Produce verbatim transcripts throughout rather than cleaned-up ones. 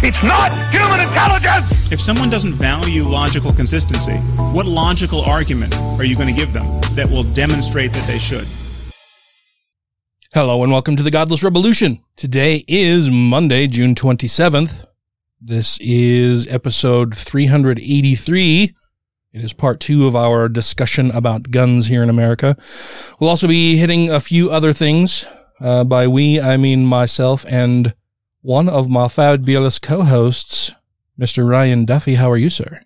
It's not human intelligence! If someone doesn't value logical consistency, what logical argument are you going to give them that will demonstrate that they should? Hello and welcome to the Godless Revolution. Today is Monday, June twenty-seventh. This is episode three eighty-three. It is part two of our discussion about guns here in America. We'll also be hitting a few other things. Uh, by we, I mean myself and one of my fabulous co-hosts, Mister Ryan Duffy. How are you, sir?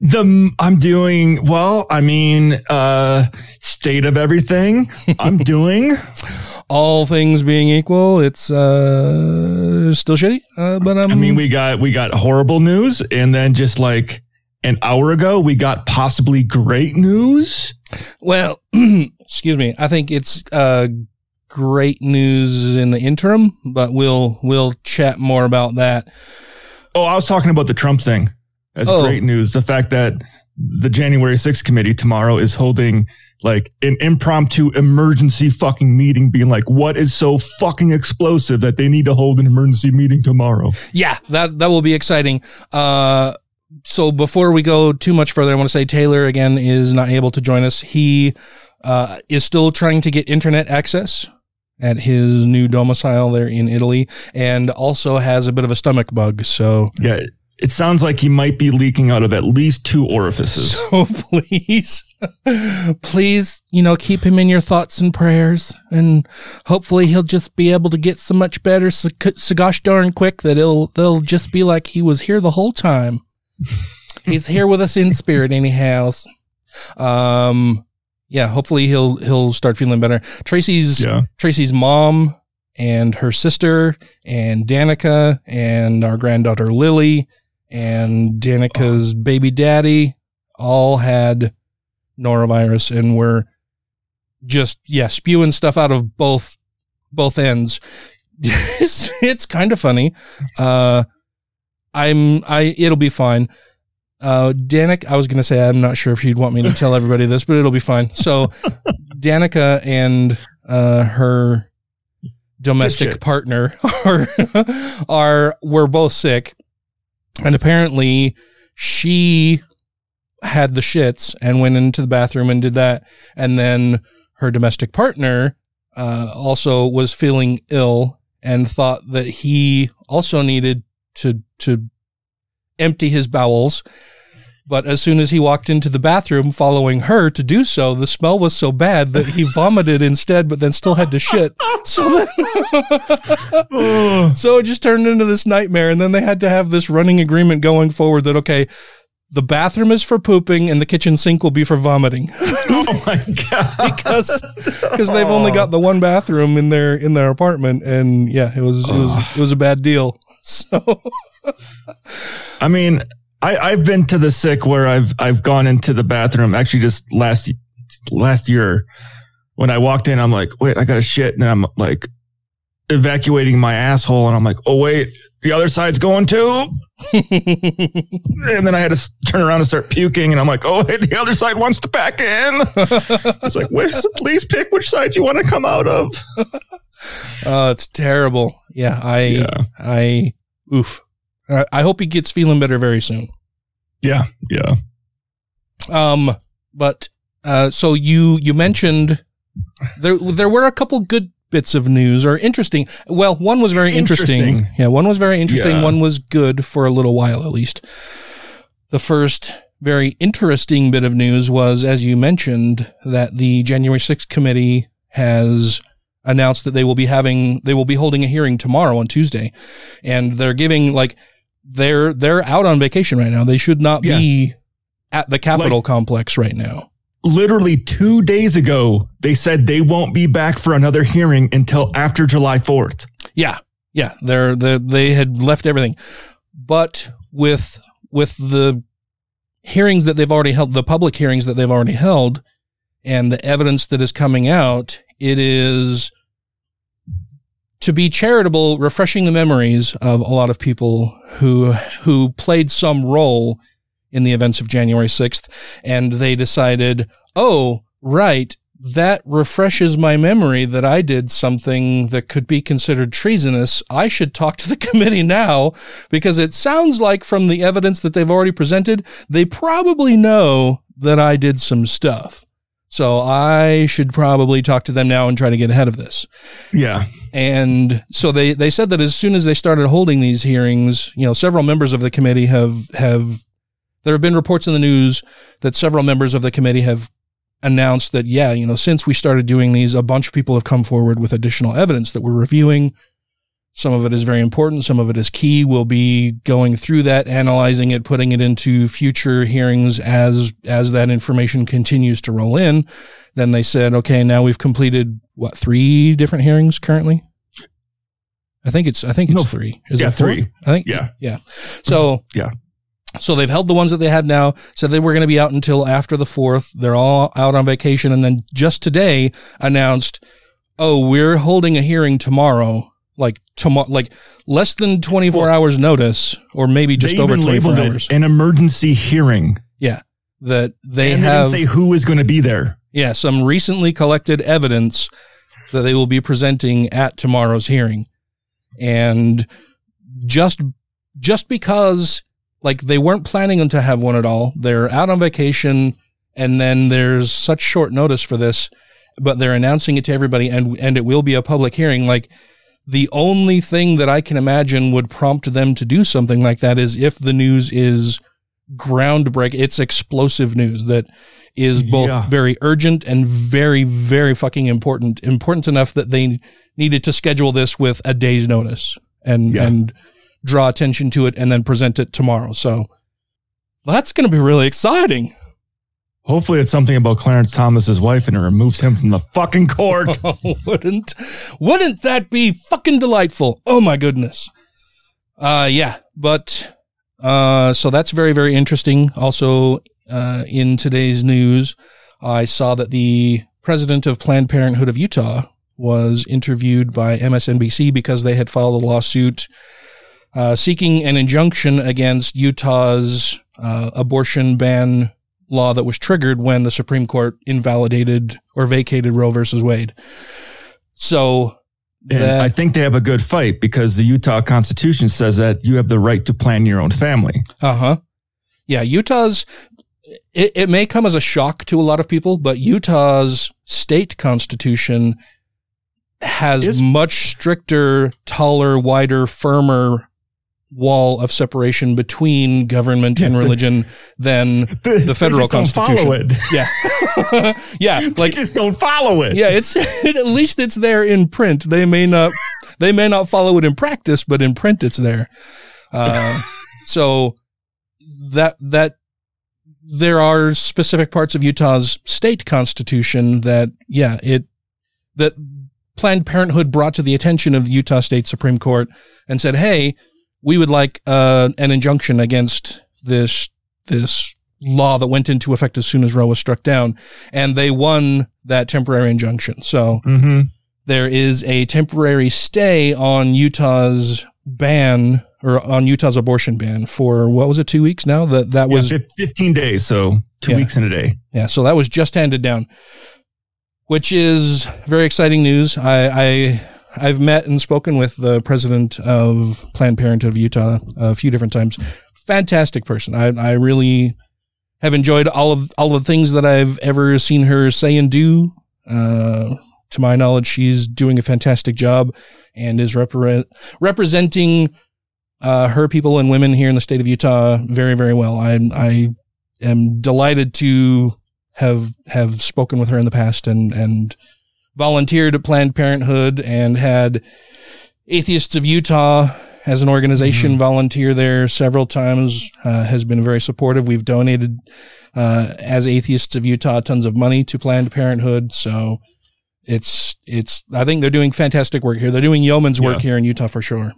The I'm doing well. I mean, uh, state of everything. I'm doing all things being equal. It's uh, still shitty, uh, but I'm, I mean, we got we got horrible news, and then just like an hour ago, we got possibly great news. Well, excuse me. I think it's uh. great news in the interim, but we'll we'll chat more about that. Oh, I was talking about the Trump thing. That's oh. great news. The fact that the January sixth committee tomorrow is holding like an impromptu emergency fucking meeting, being like, what is so fucking explosive that they need to hold an emergency meeting tomorrow? Yeah, that that will be exciting. Uh so before we go too much further, I want to say Taylor again is not able to join us. He uh is still trying to get internet access at his new domicile there in Italy, and also has a bit of a stomach bug. So yeah, it sounds like he might be leaking out of at least two orifices. So please, please, you know, keep him in your thoughts and prayers, and hopefully he'll just be able to get so much better, so, so gosh darn quick that it'll they'll just be like he was here the whole time. He's here with us in spirit, anyhow. Um. Yeah, hopefully he'll he'll start feeling better. Tracy's yeah. Tracy's mom and her sister and Danica and our granddaughter Lily and Danica's oh. baby daddy all had norovirus and were just yeah spewing stuff out of both both ends. it's, it's kind of funny. Uh, I'm I it'll be fine. Uh, Danica, I was going to say, I'm not sure if you'd want me to tell everybody this, but it'll be fine. So Danica and, uh, her domestic partner are, are, were both sick. And apparently she had the shits and went into the bathroom and did that. And then her domestic partner, uh, also was feeling ill and thought that he also needed to, to, empty his bowels, but as soon as he walked into the bathroom following her to do so, the smell was so bad that he vomited instead, but then still had to shit. So then, so it just turned into this nightmare, and then they had to have this running agreement going forward that, okay, the bathroom is for pooping and the kitchen sink will be for vomiting. Oh my God. because because they've only got the one bathroom in their in their apartment, and yeah, it was it was it was a bad deal. So I mean, I, I've been to the sick where I've I've gone into the bathroom actually just last last year. When I walked in, I'm like, wait, I gotta shit, and I'm like evacuating my asshole, and I'm like, oh wait, the other side's going too. And then I had to turn around and start puking, and I'm like, oh wait, the other side wants to back in. It's like, wait, please pick which side you want to come out of. Oh, uh, it's terrible. Yeah, I, yeah. I, oof. I hope he gets feeling better very soon. Yeah, yeah. Um, but uh, so you you mentioned there there were a couple good bits of news or interesting. Well, one was very interesting. interesting. Yeah, one was very interesting. Yeah. One was good for a little while at least. The first very interesting bit of news was, as you mentioned, that the January sixth committee has announced that they will be having they will be holding a hearing tomorrow on Tuesday, and they're giving like. They're they're out on vacation right now. They should not yeah. be at the Capitol like, complex right now. Literally two days ago, they said they won't be back for another hearing until after July fourth. Yeah, yeah. They're, they're they had left everything, but with with the hearings that they've already held, the public hearings that they've already held, and the evidence that is coming out, it is, to be charitable, refreshing the memories of a lot of people who who played some role in the events of January sixth, and they decided, oh, right, that refreshes my memory that I did something that could be considered treasonous. I should talk to the committee now, because it sounds like from the evidence that they've already presented, they probably know that I did some stuff. So I should probably talk to them now and try to get ahead of this. Yeah. And so they, they said that as soon as they started holding these hearings, you know, several members of the committee have, have, there have been reports in the news that several members of the committee have announced that, yeah, you know, since we started doing these, a bunch of people have come forward with additional evidence that we're reviewing. Some of it is very important. Some of it is key. We'll be going through that, analyzing it, putting it into future hearings as, as that information continues to roll in. Then they said, okay, now we've completed what, three different hearings currently? I think it's, I think it's no, three. Is yeah, it three? three? I think, yeah. Yeah. So, yeah. So they've held the ones that they have now, said they were going to be out until after the fourth. They're all out on vacation. And then just today announced, oh, we're holding a hearing tomorrow. Like tomorrow, like less than twenty-four well, hours notice, or maybe just over twenty-four hours. An emergency hearing. Yeah, that they and have. They didn't say who is going to be there. Yeah, some recently collected evidence that they will be presenting at tomorrow's hearing, and just just because like they weren't planning to have one at all, they're out on vacation, and then there's such short notice for this, but they're announcing it to everybody, and and it will be a public hearing, like. The only thing that I can imagine would prompt them to do something like that is if the news is groundbreaking, it's explosive news that is both yeah. very urgent and very, very fucking important, important enough that they needed to schedule this with a day's notice and, yeah. and draw attention to it and then present it tomorrow. So that's going to be really exciting. Hopefully it's something about Clarence Thomas's wife and it removes him from the fucking court. Oh, wouldn't, wouldn't that be fucking delightful? Oh my goodness. Uh, yeah, but, uh, so that's very, very interesting. Also, uh, in today's news, I saw that the president of Planned Parenthood of Utah was interviewed by M S N B C because they had filed a lawsuit, uh, seeking an injunction against Utah's, uh, abortion ban law that was triggered when the Supreme Court invalidated or vacated Roe versus Wade. So that, I think they have a good fight because the Utah Constitution says that you have the right to plan your own family. Uh-huh. Yeah. Utah's, it, it may come as a shock to a lot of people, but Utah's state constitution has Is, much stricter, taller, wider, firmer wall of separation between government and religion than the, the federal they just constitution. Don't follow it. Yeah. yeah. Like they just don't follow it. Yeah. It's at least it's there in print. They may not, they may not follow it in practice, but in print it's there. Uh, so that, that there are specific parts of Utah's state constitution that, yeah, it, that Planned Parenthood brought to the attention of the Utah State Supreme Court and said, hey, we would like uh, an injunction against this this law that went into effect as soon as Roe was struck down, and they won that temporary injunction. So mm-hmm. there is a temporary stay on Utah's ban or on Utah's abortion ban for what was it, two weeks now? That that was yeah, fifteen days, so two yeah. weeks and a day. Yeah, so that was just handed down, which is very exciting news. I. I I've met and spoken with the president of Planned Parenthood of Utah a few different times. Fantastic person. I, I really have enjoyed all of all of the things that I've ever seen her say and do. Uh, to my knowledge, she's doing a fantastic job and is repre- representing uh, her people and women here in the state of Utah very, very well. I, I am delighted to have have spoken with her in the past and and. volunteered at Planned Parenthood and had Atheists of Utah as an organization mm-hmm. volunteer there several times, uh, has been very supportive. We've donated, uh, as Atheists of Utah, tons of money to Planned Parenthood. So it's, it's, I think they're doing fantastic work here. They're doing yeoman's work yeah. here in Utah for sure.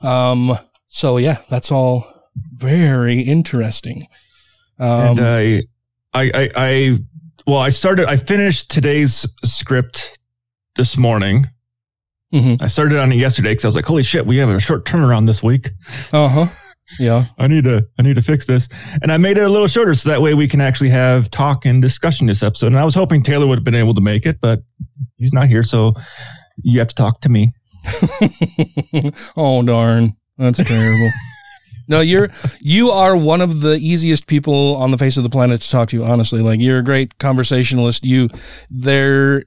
Um, so yeah, that's all very interesting. Um, and I, I, I, I, well, I started, I finished today's script this morning. Mm-hmm. I started on it yesterday because I was like, holy shit, we have a short turnaround this week. Uh-huh. Yeah. I need to, I need to fix this. And I made it a little shorter so that way we can actually have talk and discussion this episode. And I was hoping Taylor would have been able to make it, but he's not here. So you have to talk to me. Oh, darn. That's terrible. No, you're, you are one of the easiest people on the face of the planet to talk to, honestly. Like, you're a great conversationalist. You, there,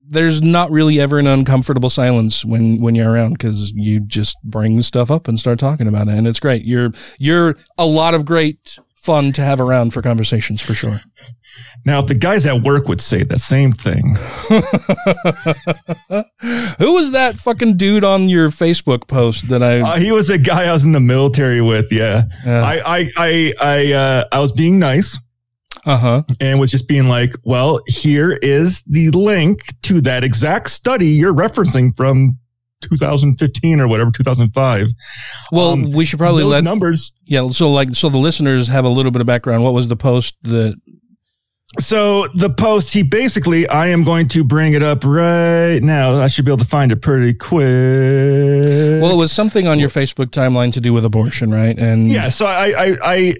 there's not really ever an uncomfortable silence when, when you're around, because you just bring stuff up and start talking about it. And it's great. You're, you're a lot of great fun to have around for conversations, for sure. Now, if the guys at work would say the same thing. Who was that fucking dude on your Facebook post that I... Uh, he was a guy I was in the military with, yeah. Uh, I I I I, uh, I was being nice. Uh-huh. And was just being like, well, here is the link to that exact study you're referencing from two thousand fifteen or whatever, two thousand five. Well, um, we should probably let... numbers. Yeah, so like, so the listeners have a little bit of background. What was the post that... So the post, he basically, I am going to bring it up right now. I should be able to find it pretty quick. Well, it was something on your Facebook timeline to do with abortion, right? And yeah, so I, I, I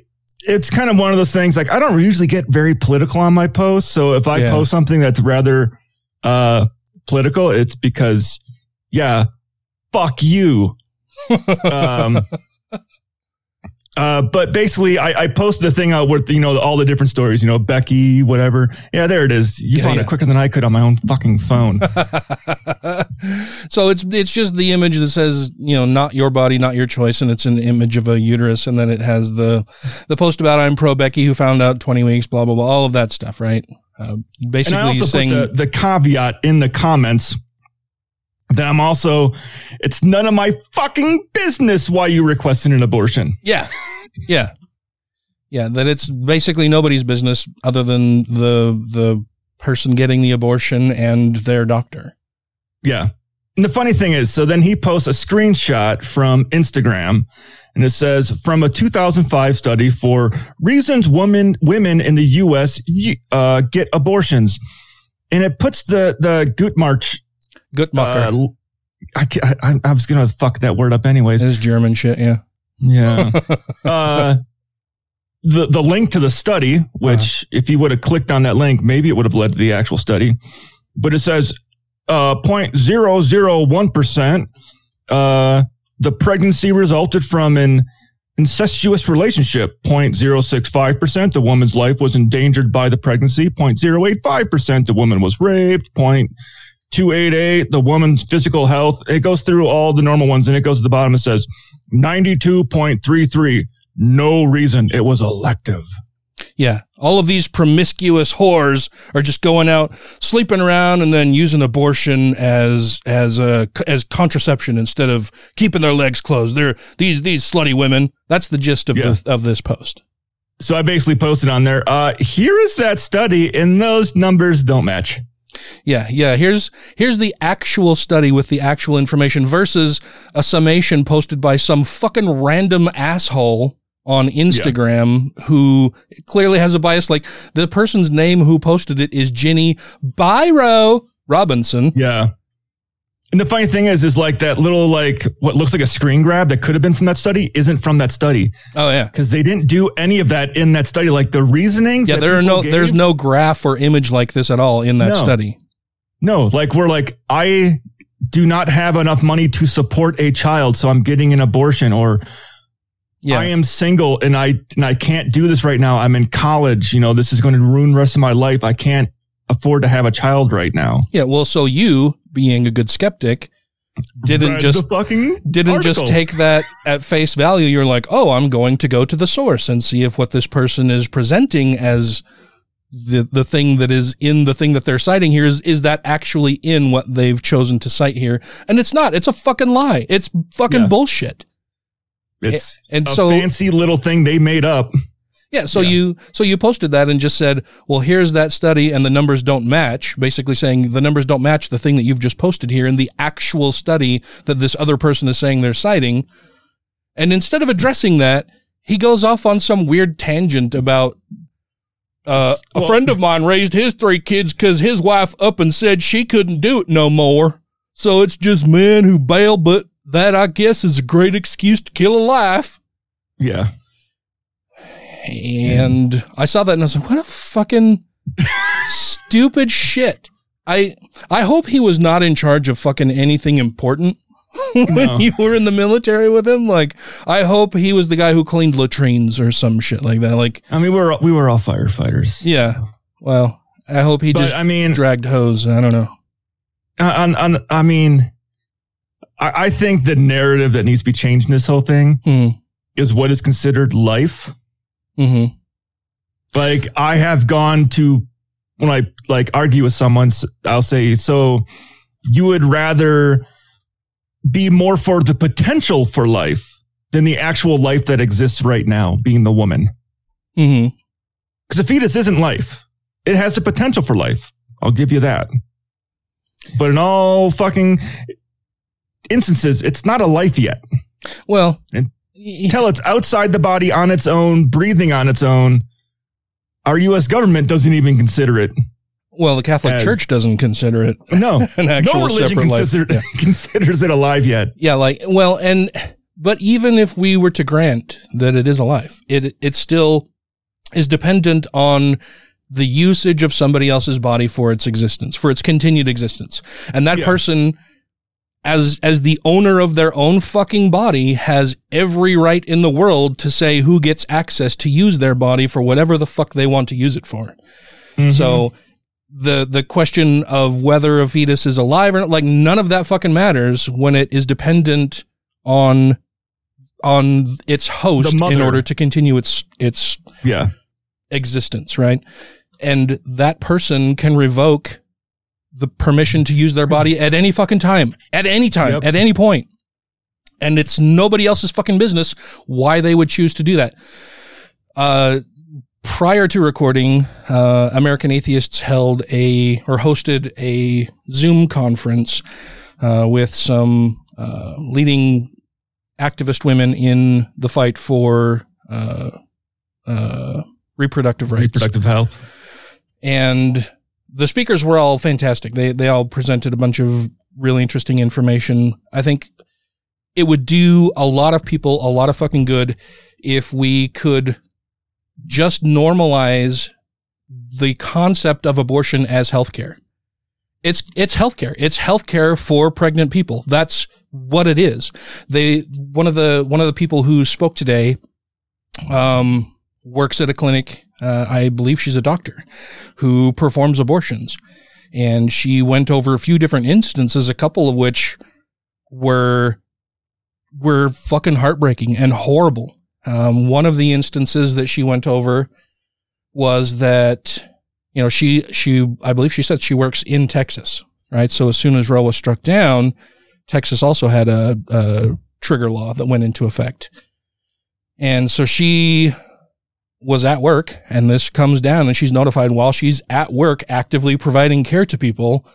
it's kind of one of those things, like, I don't usually get very political on my posts. So if I yeah. post something that's rather uh, political, it's because, yeah, fuck you. um Uh, but basically, I, I posted a thing out with, you know, all the different stories, you know, Becky, whatever. Yeah, there it is. You yeah, found yeah. it quicker than I could on my own fucking phone. So it's it's just the image that says, you know, not your body, not your choice. And it's an image of a uterus. And then it has the, the post about I'm pro Becky who found out twenty weeks, blah, blah, blah, all of that stuff, right? Uh, basically, and I also saying put the, the caveat in the comments that I'm also, it's none of my fucking business why you requested an abortion. Yeah. Yeah. Yeah. That it's basically nobody's business other than the, the person getting the abortion and their doctor. Yeah. And the funny thing is, so then he posts a screenshot from Instagram and it says from a two thousand five study for reasons women, women in the U S uh, get abortions. And it puts the, the Guttmacher Guttmacher. Uh, I, I, I was going to fuck that word up anyways. It's German shit, yeah. Yeah. uh, the the link to the study, which uh-huh. if you would have clicked on that link, maybe it would have led to the actual study. But it says uh, zero point zero zero one percent uh, the pregnancy resulted from an incestuous relationship. zero point zero six five percent the woman's life was endangered by the pregnancy. zero point zero eight five percent the woman was raped. point two eight eight the woman's physical health. It goes through all the normal ones and it goes to the bottom. It says ninety-two point three three no reason. It was elective. Yeah. All of these promiscuous whores are just going out, sleeping around, and then using abortion as, as a, as contraception instead of keeping their legs closed. They're these, these slutty women. That's the gist of yeah. the, of this post. So I basically posted on there, uh, here is that study and those numbers don't match. Yeah, yeah. Here's here's the actual study with the actual information versus a summation posted by some fucking random asshole on Instagram yeah. who clearly has a bias. Like, the person's name who posted it is Ginny Byro Robinson. Yeah. And the funny thing is, is like that little, like what looks like a screen grab that could have been from that study isn't from that study. Oh yeah, because they didn't do any of that in that study. Like the reasonings. Yeah, there are no, gave, there's no graph or image like this at all in that no, study. No, like we're like, I do not have enough money to support a child, so I'm getting an abortion. Or yeah. I am single and I and I can't do this right now. I'm in college. You know, this is going to ruin the rest of my life. I can't afford to have a child right now. Yeah. Well, so you, being a good skeptic, didn't Read just fucking didn't article. just take that at face value. You're like, oh, I'm going to go to the source and see if what this person is presenting as the the thing that is in the thing that they're citing here is is that actually in what they've chosen to cite here. And it's not. It's a fucking lie. It's fucking yeah. bullshit. It's and a so, fancy little thing they made up. Yeah, so yeah. you so you posted that and just said, well, here's that study and the numbers don't match, basically saying the numbers don't match the thing that you've just posted here in the actual study that this other person is saying they're citing. And instead of addressing that, he goes off on some weird tangent about uh, a well, friend of mine raised his three kids because his wife up and said she couldn't do it no more. So it's just men who bail, but that, I guess, is a great excuse to kill a life. Yeah. And I saw that and I was like, what a fucking stupid shit. I I hope he was not in charge of fucking anything important when no. you were in the military with him. Like, I hope he was the guy who cleaned latrines or some shit like that. Like, I mean, we were all, we were all firefighters. Yeah. Well, I hope he but, just I mean, dragged hose. I don't know. On, on, I mean, I, I think the narrative that needs to be changed in this whole thing hmm. is what is considered life. Mm-hmm. Like, I have gone to, when I like argue with someone, I'll say, so you would rather be more for the potential for life than the actual life that exists right now, being the woman. Mm-hmm. Because a fetus isn't life. It has the potential for life. I'll give you that. But in all fucking instances, it's not a life yet. Well, and until it's outside the body on its own, breathing on its own. Our U S government doesn't even consider it. Well, the Catholic as, Church doesn't consider it. No, an actual no religion separate consider, life. Yeah. considers it alive yet. Yeah, like, well, and but even if we were to grant that it is alive, it it still is dependent on the usage of somebody else's body for its existence, for its continued existence, and that yeah. person, as as the owner of their own fucking body, has every right in the world to say who gets access to use their body for whatever the fuck they want to use it for. Mm-hmm. So the the question of whether a fetus is alive or not, like, none of that fucking matters when it is dependent on on its host in order to continue its its yeah. existence, right? And that person can revoke the permission to use their body at any fucking time, at any time, yep. at any point. And it's nobody else's fucking business why they would choose to do that. Uh, prior to recording, uh, American Atheists held a, or hosted a Zoom conference, uh, with some, uh, leading activist women in the fight for, uh, uh, reproductive rights, reproductive health. And the speakers were all fantastic. They they all presented a bunch of really interesting information. I think it would do a lot of people a lot of fucking good if we could just normalize the concept of abortion as healthcare. It's it's healthcare. It's healthcare for pregnant people. That's what it is. They one of the one of the people who spoke today um works at a clinic. Uh, I believe she's a doctor who performs abortions. And she went over a few different instances, a couple of which were, were fucking heartbreaking and horrible. Um, one of the instances that she went over was that, you know, she, she, I believe she said she works in Texas, right? So as soon as Roe was struck down, Texas also had a, a trigger law that went into effect. And so she was at work and this comes down and she's notified while she's at work actively providing care to people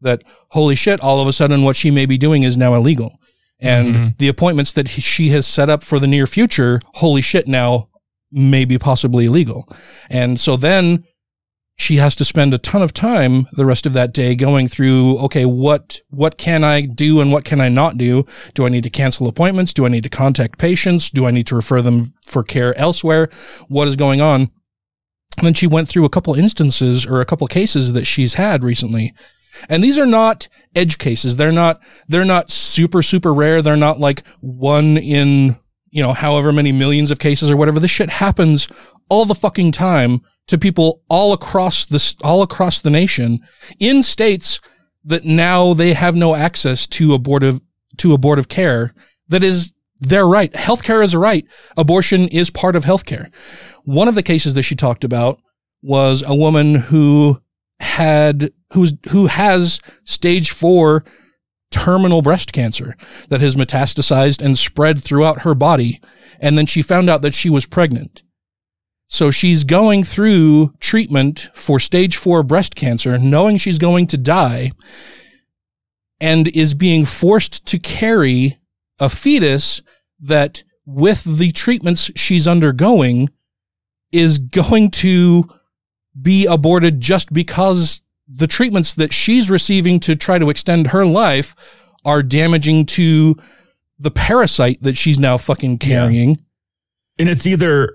that, holy shit, all of a sudden what she may be doing is now illegal. And mm-hmm. the appointments that he, she has set up for the near future, holy shit, now may be possibly illegal. And so then she has to spend a ton of time the rest of that day going through, okay, what, what can I do and what can I not do? Do I need to cancel appointments? Do I need to contact patients? Do I need to refer them for care elsewhere? What is going on? And then she went through a couple instances or a couple cases that she's had recently. And these are not edge cases. They're not, they're not super, super rare. They're not like one in, you know, however many millions of cases or whatever. This shit happens all the fucking time to people all across the, all across the nation in states that now they have no access to abortive, to abortive care. That is their right. Healthcare is a right. Abortion is part of healthcare. One of the cases that she talked about was a woman who had, who's, who has stage four terminal breast cancer that has metastasized and spread throughout her body. And then she found out that she was pregnant. So she's going through treatment for stage four breast cancer, knowing she's going to die, and is being forced to carry a fetus that with the treatments she's undergoing is going to be aborted just because the treatments that she's receiving to try to extend her life are damaging to the parasite that she's now fucking carrying. Yeah. And it's either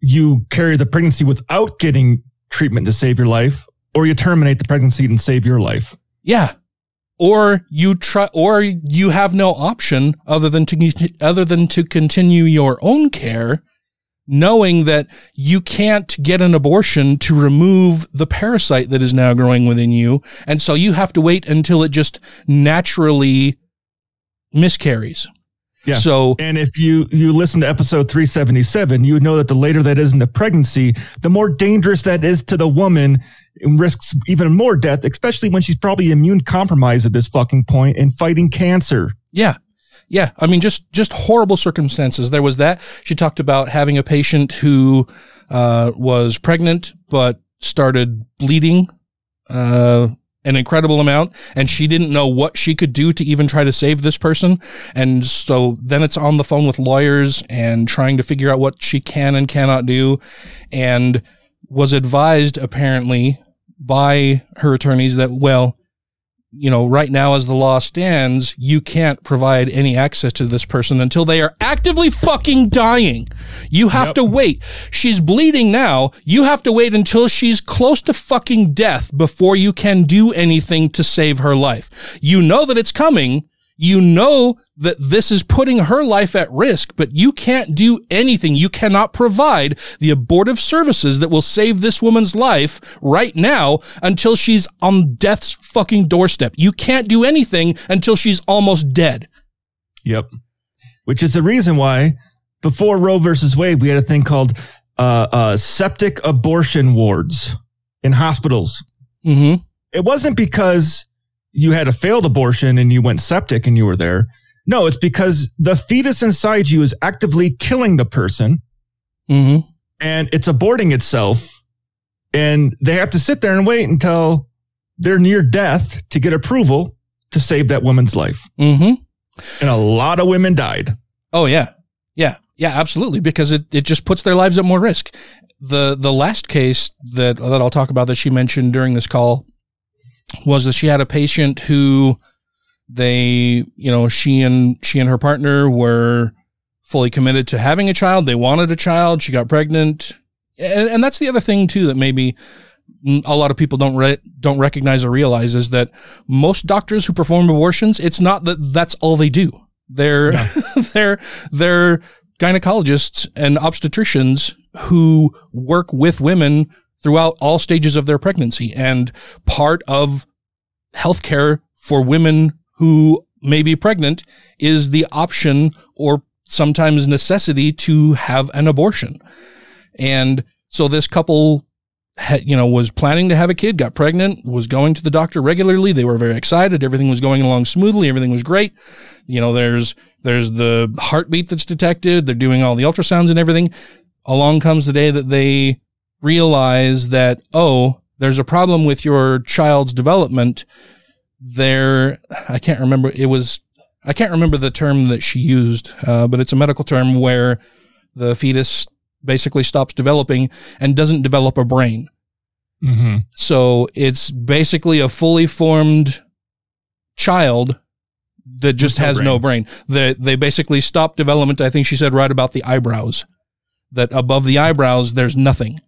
you carry the pregnancy without getting treatment to save your life, or you terminate the pregnancy and save your life. Yeah. Or you try, or you have no option other than to, other than to continue your own care, knowing that you can't get an abortion to remove the parasite that is now growing within you. And so you have to wait until it just naturally miscarries. Yeah. So, and if you, you listen to episode three seventy-seven, you would know that the later that is in the pregnancy, the more dangerous that is to the woman, and risks even more death, especially when she's probably immune compromised at this fucking point and fighting cancer. Yeah. Yeah. I mean, just, just horrible circumstances. There was that. She talked about having a patient who, uh, was pregnant, but started bleeding, uh, an incredible amount, and she didn't know what she could do to even try to save this person. And so then it's on the phone with lawyers and trying to figure out what she can and cannot do, and was advised apparently by her attorneys that, well, you know, right now as the law stands, you can't provide any access to this person until they are actively fucking dying. You have yep. to wait. She's bleeding now. You have to wait until she's close to fucking death before you can do anything to save her life. You know that it's coming. You know that this is putting her life at risk, but you can't do anything. You cannot provide the abortive services that will save this woman's life right now until she's on death's fucking doorstep. You can't do anything until she's almost dead. Yep. Which is the reason why before Roe versus Wade, we had a thing called uh, uh, septic abortion wards in hospitals. Mm-hmm. It wasn't because you had a failed abortion and you went septic and you were there. No, it's because the fetus inside you is actively killing the person, mm-hmm. and it's aborting itself, and they have to sit there and wait until they're near death to get approval to save that woman's life. Mm-hmm. And a lot of women died. Oh yeah. Yeah. Yeah, absolutely. Because it, it just puts their lives at more risk. The, the last case that, that I'll talk about that she mentioned during this call was that she had a patient who they, you know, she and she and her partner were fully committed to having a child. They wanted a child. She got pregnant. And, and that's the other thing too, that maybe a lot of people don't re- don't recognize or realize, is that most doctors who perform abortions, it's not that that's all they do. They're, yeah. they're, they're gynecologists and obstetricians who work with women throughout all stages of their pregnancy. And part of healthcare for women who may be pregnant is the option or sometimes necessity to have an abortion. And so this couple had, you know, was planning to have a kid, got pregnant, was going to the doctor regularly. They were very excited. Everything was going along smoothly. Everything was great. You know, there's, there's the heartbeat that's detected. They're doing all the ultrasounds and everything. Along comes the day that they realize that, oh, there's a problem with your child's development there. I can't remember. It was, I can't remember the term that she used, uh, but it's a medical term where the fetus basically stops developing and doesn't develop a brain. Mm-hmm. So it's basically a fully formed child that just has no brain. They, they basically stop development. I think she said right about the eyebrows, that above the eyebrows, there's nothing.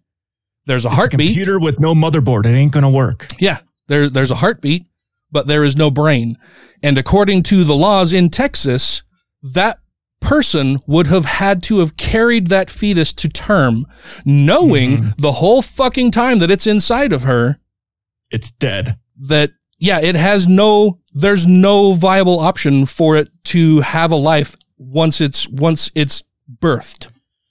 There's a it's heartbeat. A computer with no motherboard. It ain't going to work. Yeah. There, there's a heartbeat, but there is no brain. And according to the laws in Texas, that person would have had to have carried that fetus to term, knowing mm-hmm. the whole fucking time that it's inside of her. It's dead. That, yeah, it has no, there's no viable option for it to have a life once it's, once it's birthed.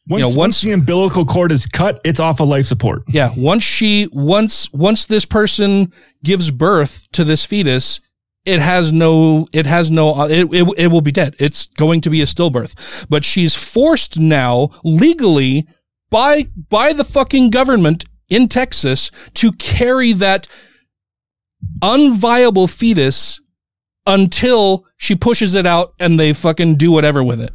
Once, you know, once, once the umbilical cord is cut, it's off of life support. Yeah. Once she, once, once this person gives birth to this fetus, it has no, it has no, it, it, it will be dead. It's going to be a stillbirth, but she's forced now legally by, by the fucking government in Texas to carry that unviable fetus until she pushes it out and they fucking do whatever with it.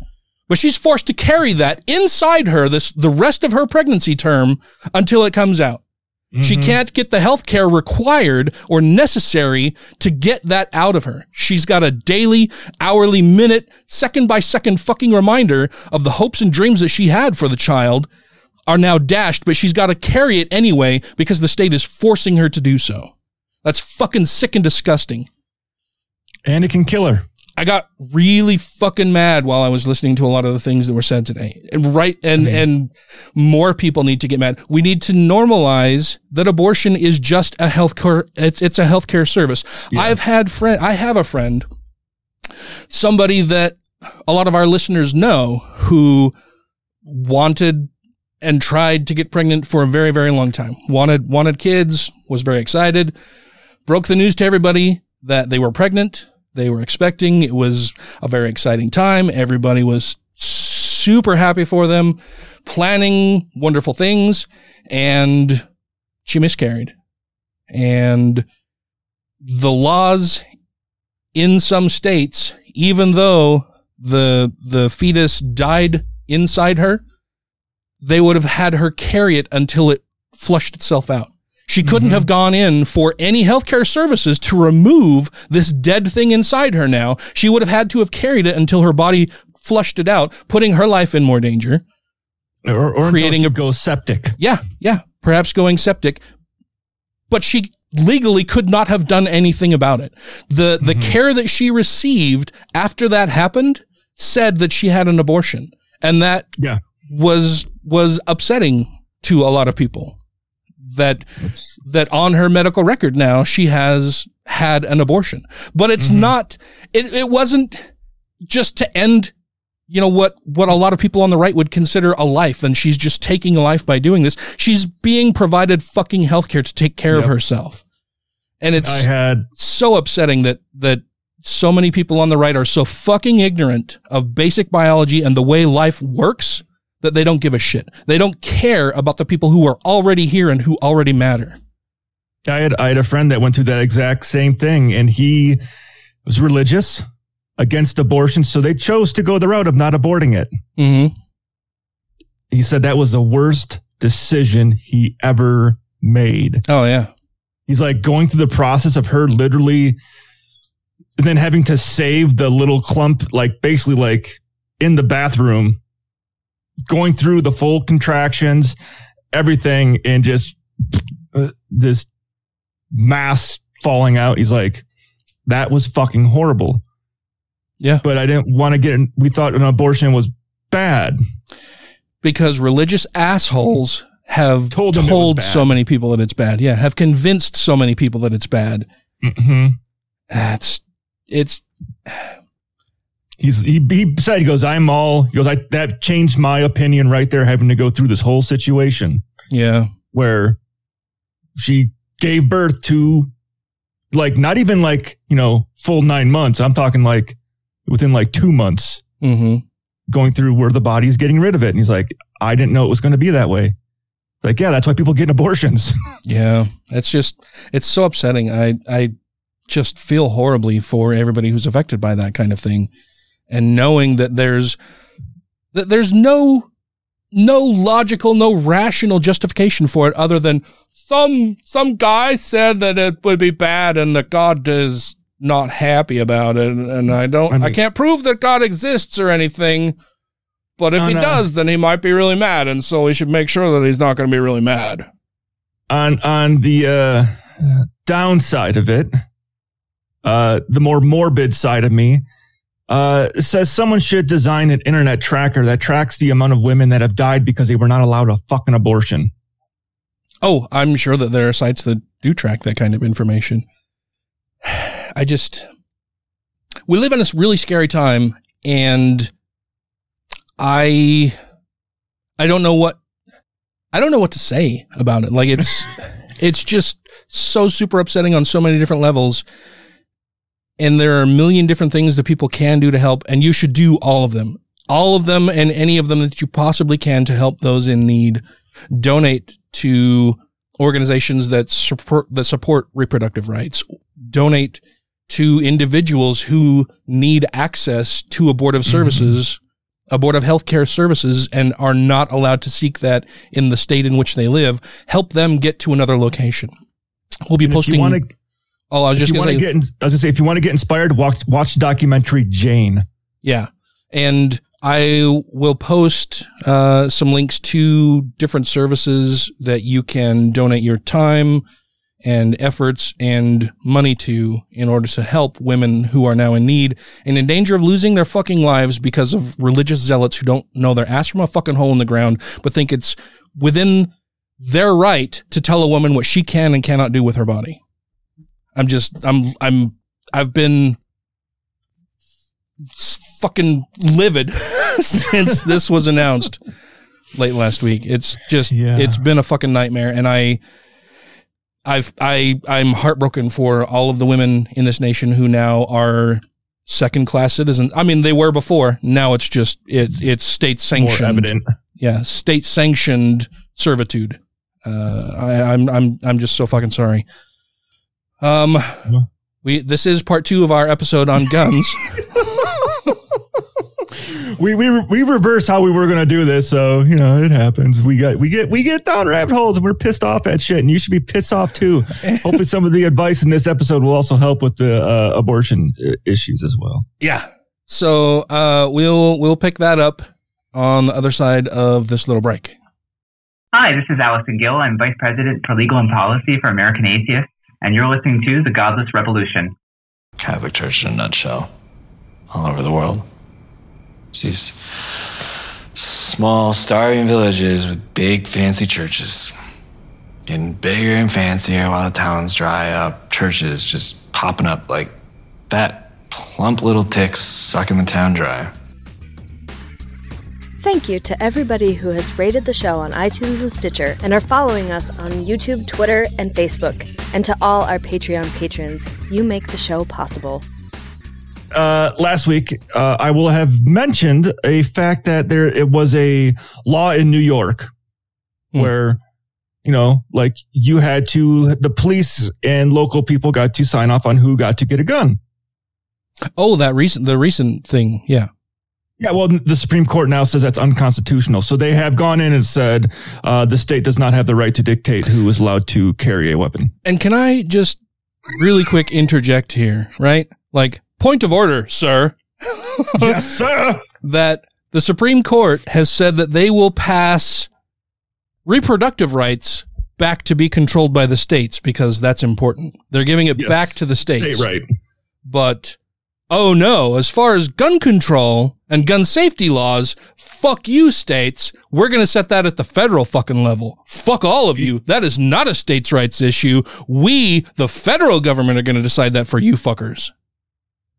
But she's forced to carry that inside her this the rest of her pregnancy term until it comes out. Mm-hmm. She can't get the health care required or necessary to get that out of her. She's got a daily, hourly, minute, second by second fucking reminder of the hopes and dreams that she had for the child are now dashed, but she's got to carry it anyway because the state is forcing her to do so. That's fucking sick and disgusting. And it can kill her. I got really fucking mad while I was listening to a lot of the things that were said today. And right. And, Man. and more people need to get mad. We need to normalize that abortion is just a healthcare. It's, it's a healthcare service. Yeah. I've had friend, I have a friend, somebody that a lot of our listeners know who wanted and tried to get pregnant for a very, very long time. Wanted, wanted kids, was very excited, broke the news to everybody that they were pregnant. They were expecting. It was a very exciting time. Everybody was super happy for them, planning wonderful things, and she miscarried. And the laws in some states, even though the the fetus died inside her, they would have had her carry it until it flushed itself out. She couldn't mm-hmm. have gone in for any healthcare services to remove this dead thing inside her now. She would have had to have carried it until her body flushed it out, putting her life in more danger. Or, or creating a go septic. Yeah, yeah. Perhaps going septic. But she legally could not have done anything about it. The the mm-hmm. care that she received after that happened said that she had an abortion. And that yeah. was was upsetting to a lot of people. That that on her medical record now she has had an abortion, but it's mm-hmm. not. It, it wasn't just to end, you know, what what a lot of people on the right would consider a life, and she's just taking a life by doing this. She's being provided fucking healthcare to take care yep. of herself, and it's I had so upsetting that that so many people on the right are so fucking ignorant of basic biology and the way life works. That they don't give a shit. They don't care about the people who are already here and who already matter. I had I had a friend that went through that exact same thing, and he was religious, against abortion, so they chose to go the route of not aborting it. Mm-hmm. He said that was the worst decision he ever made. Oh, yeah. He's like going through the process of her literally, and then having to save the little clump, like basically like in the bathroom, going through the full contractions, everything, and just uh, this mass falling out. He's like, that was fucking horrible. Yeah. But I didn't want to get in. We thought an abortion was bad. Because religious assholes have told, told so many people that it's bad. Yeah. Have convinced so many people that it's bad. Mm-hmm. It's, it's, He's, he, he said, he goes, I'm all, he goes, I, that changed my opinion right there, having to go through this whole situation. Yeah. Where she gave birth to, like, not even like, you know, full nine months. I'm talking like within like two months mm-hmm. going through where the body's getting rid of it. And he's like, I didn't know it was going to be that way. Like, yeah, that's why people get abortions. Yeah. It's just, it's so upsetting. I, I just feel horribly for everybody who's affected by that kind of thing. And knowing that there's that there's no no logical, no rational justification for it other than some some guy said that it would be bad and that God is not happy about it, and I don't I, mean, I can't prove that God exists or anything, but if no, he no. does, then he might be really mad, and so we should make sure that he's not going to be really mad. On on the uh, downside of it, uh, the more morbid side of me. Uh, it says someone should design an internet tracker that tracks the amount of women that have died because they were not allowed a fucking abortion. Oh, I'm sure that there are sites that do track that kind of information. I just, we live in a really scary time, and I, I don't know what, I don't know what to say about it. Like it's, it's just so super upsetting on so many different levels. And there are a million different things that people can do to help, and you should do all of them. All of them and any of them that you possibly can to help those in need. Donate to organizations that support, that support reproductive rights. Donate to individuals who need access to abortive services a board of healthcare services and are not allowed to seek that in the state in which they live, help them get to another location. We'll be and posting. Wanna, oh, I was just going to say, I was going to say, if you want to get inspired, watch, watch documentary Jane. Yeah. And I will post uh, some links to different services that you can donate your time and efforts and money to in order to help women who are now in need and in danger of losing their fucking lives because of religious zealots who don't know their ass from a fucking hole in the ground, but think it's within their right to tell a woman what she can and cannot do with her body. I'm just, I'm, I'm, I've been fucking livid since this was announced late last week. It's just, yeah. It's been a fucking nightmare. And I, I've, I, I'm heartbroken for all of the women in this nation who now are second class citizens. I mean, they were before. Now it's just, it, it's state sanctioned. More evident. Yeah. State sanctioned servitude. Uh, I, I'm, I'm, I'm just so fucking sorry. Um, we, this is part two of our episode on guns. We we we reversed how we were going to do this, so you know it happens. We got we get we get down rabbit holes, and we're pissed off at shit, and you should be pissed off too. Hopefully, some of the advice in this episode will also help with the uh, abortion issues as well. Yeah, so uh, we'll we'll pick that up on the other side of this little break. Hi, this is Allison Gill. I'm Vice President for Legal and Policy for American Atheists, and you're listening to The Godless Revolution. Catholic Church in a nutshell, all over the world. These small, starving villages with big, fancy churches. Getting bigger and fancier while the towns dry up. Churches just popping up like fat, plump little ticks sucking the town dry. Thank you to everybody who has rated the show on iTunes and Stitcher and are following us on YouTube, Twitter, and Facebook. And to all our Patreon patrons, you make the show possible. Uh, last week, uh, I will have mentioned a fact that there it was a law in New York mm. where, you know, like you had to, the police and local people got to sign off on who got to get a gun. Oh, that recent, the recent thing. Yeah. Yeah. Well, the Supreme Court now says that's unconstitutional. So they have gone in and said uh, the state does not have the right to dictate who is allowed to carry a weapon. And can I just really quick interject here, right? Like, point of order, sir. Yes, sir. That the Supreme Court has said that they will pass reproductive rights back to be controlled by the states because that's important. They're giving it yes. back to the states. State right. But, oh no, as far as gun control and gun safety laws, fuck you, states. We're going to set that at the federal fucking level. Fuck all of you. That is not a states' rights issue. We, the federal government, are going to decide that for you fuckers.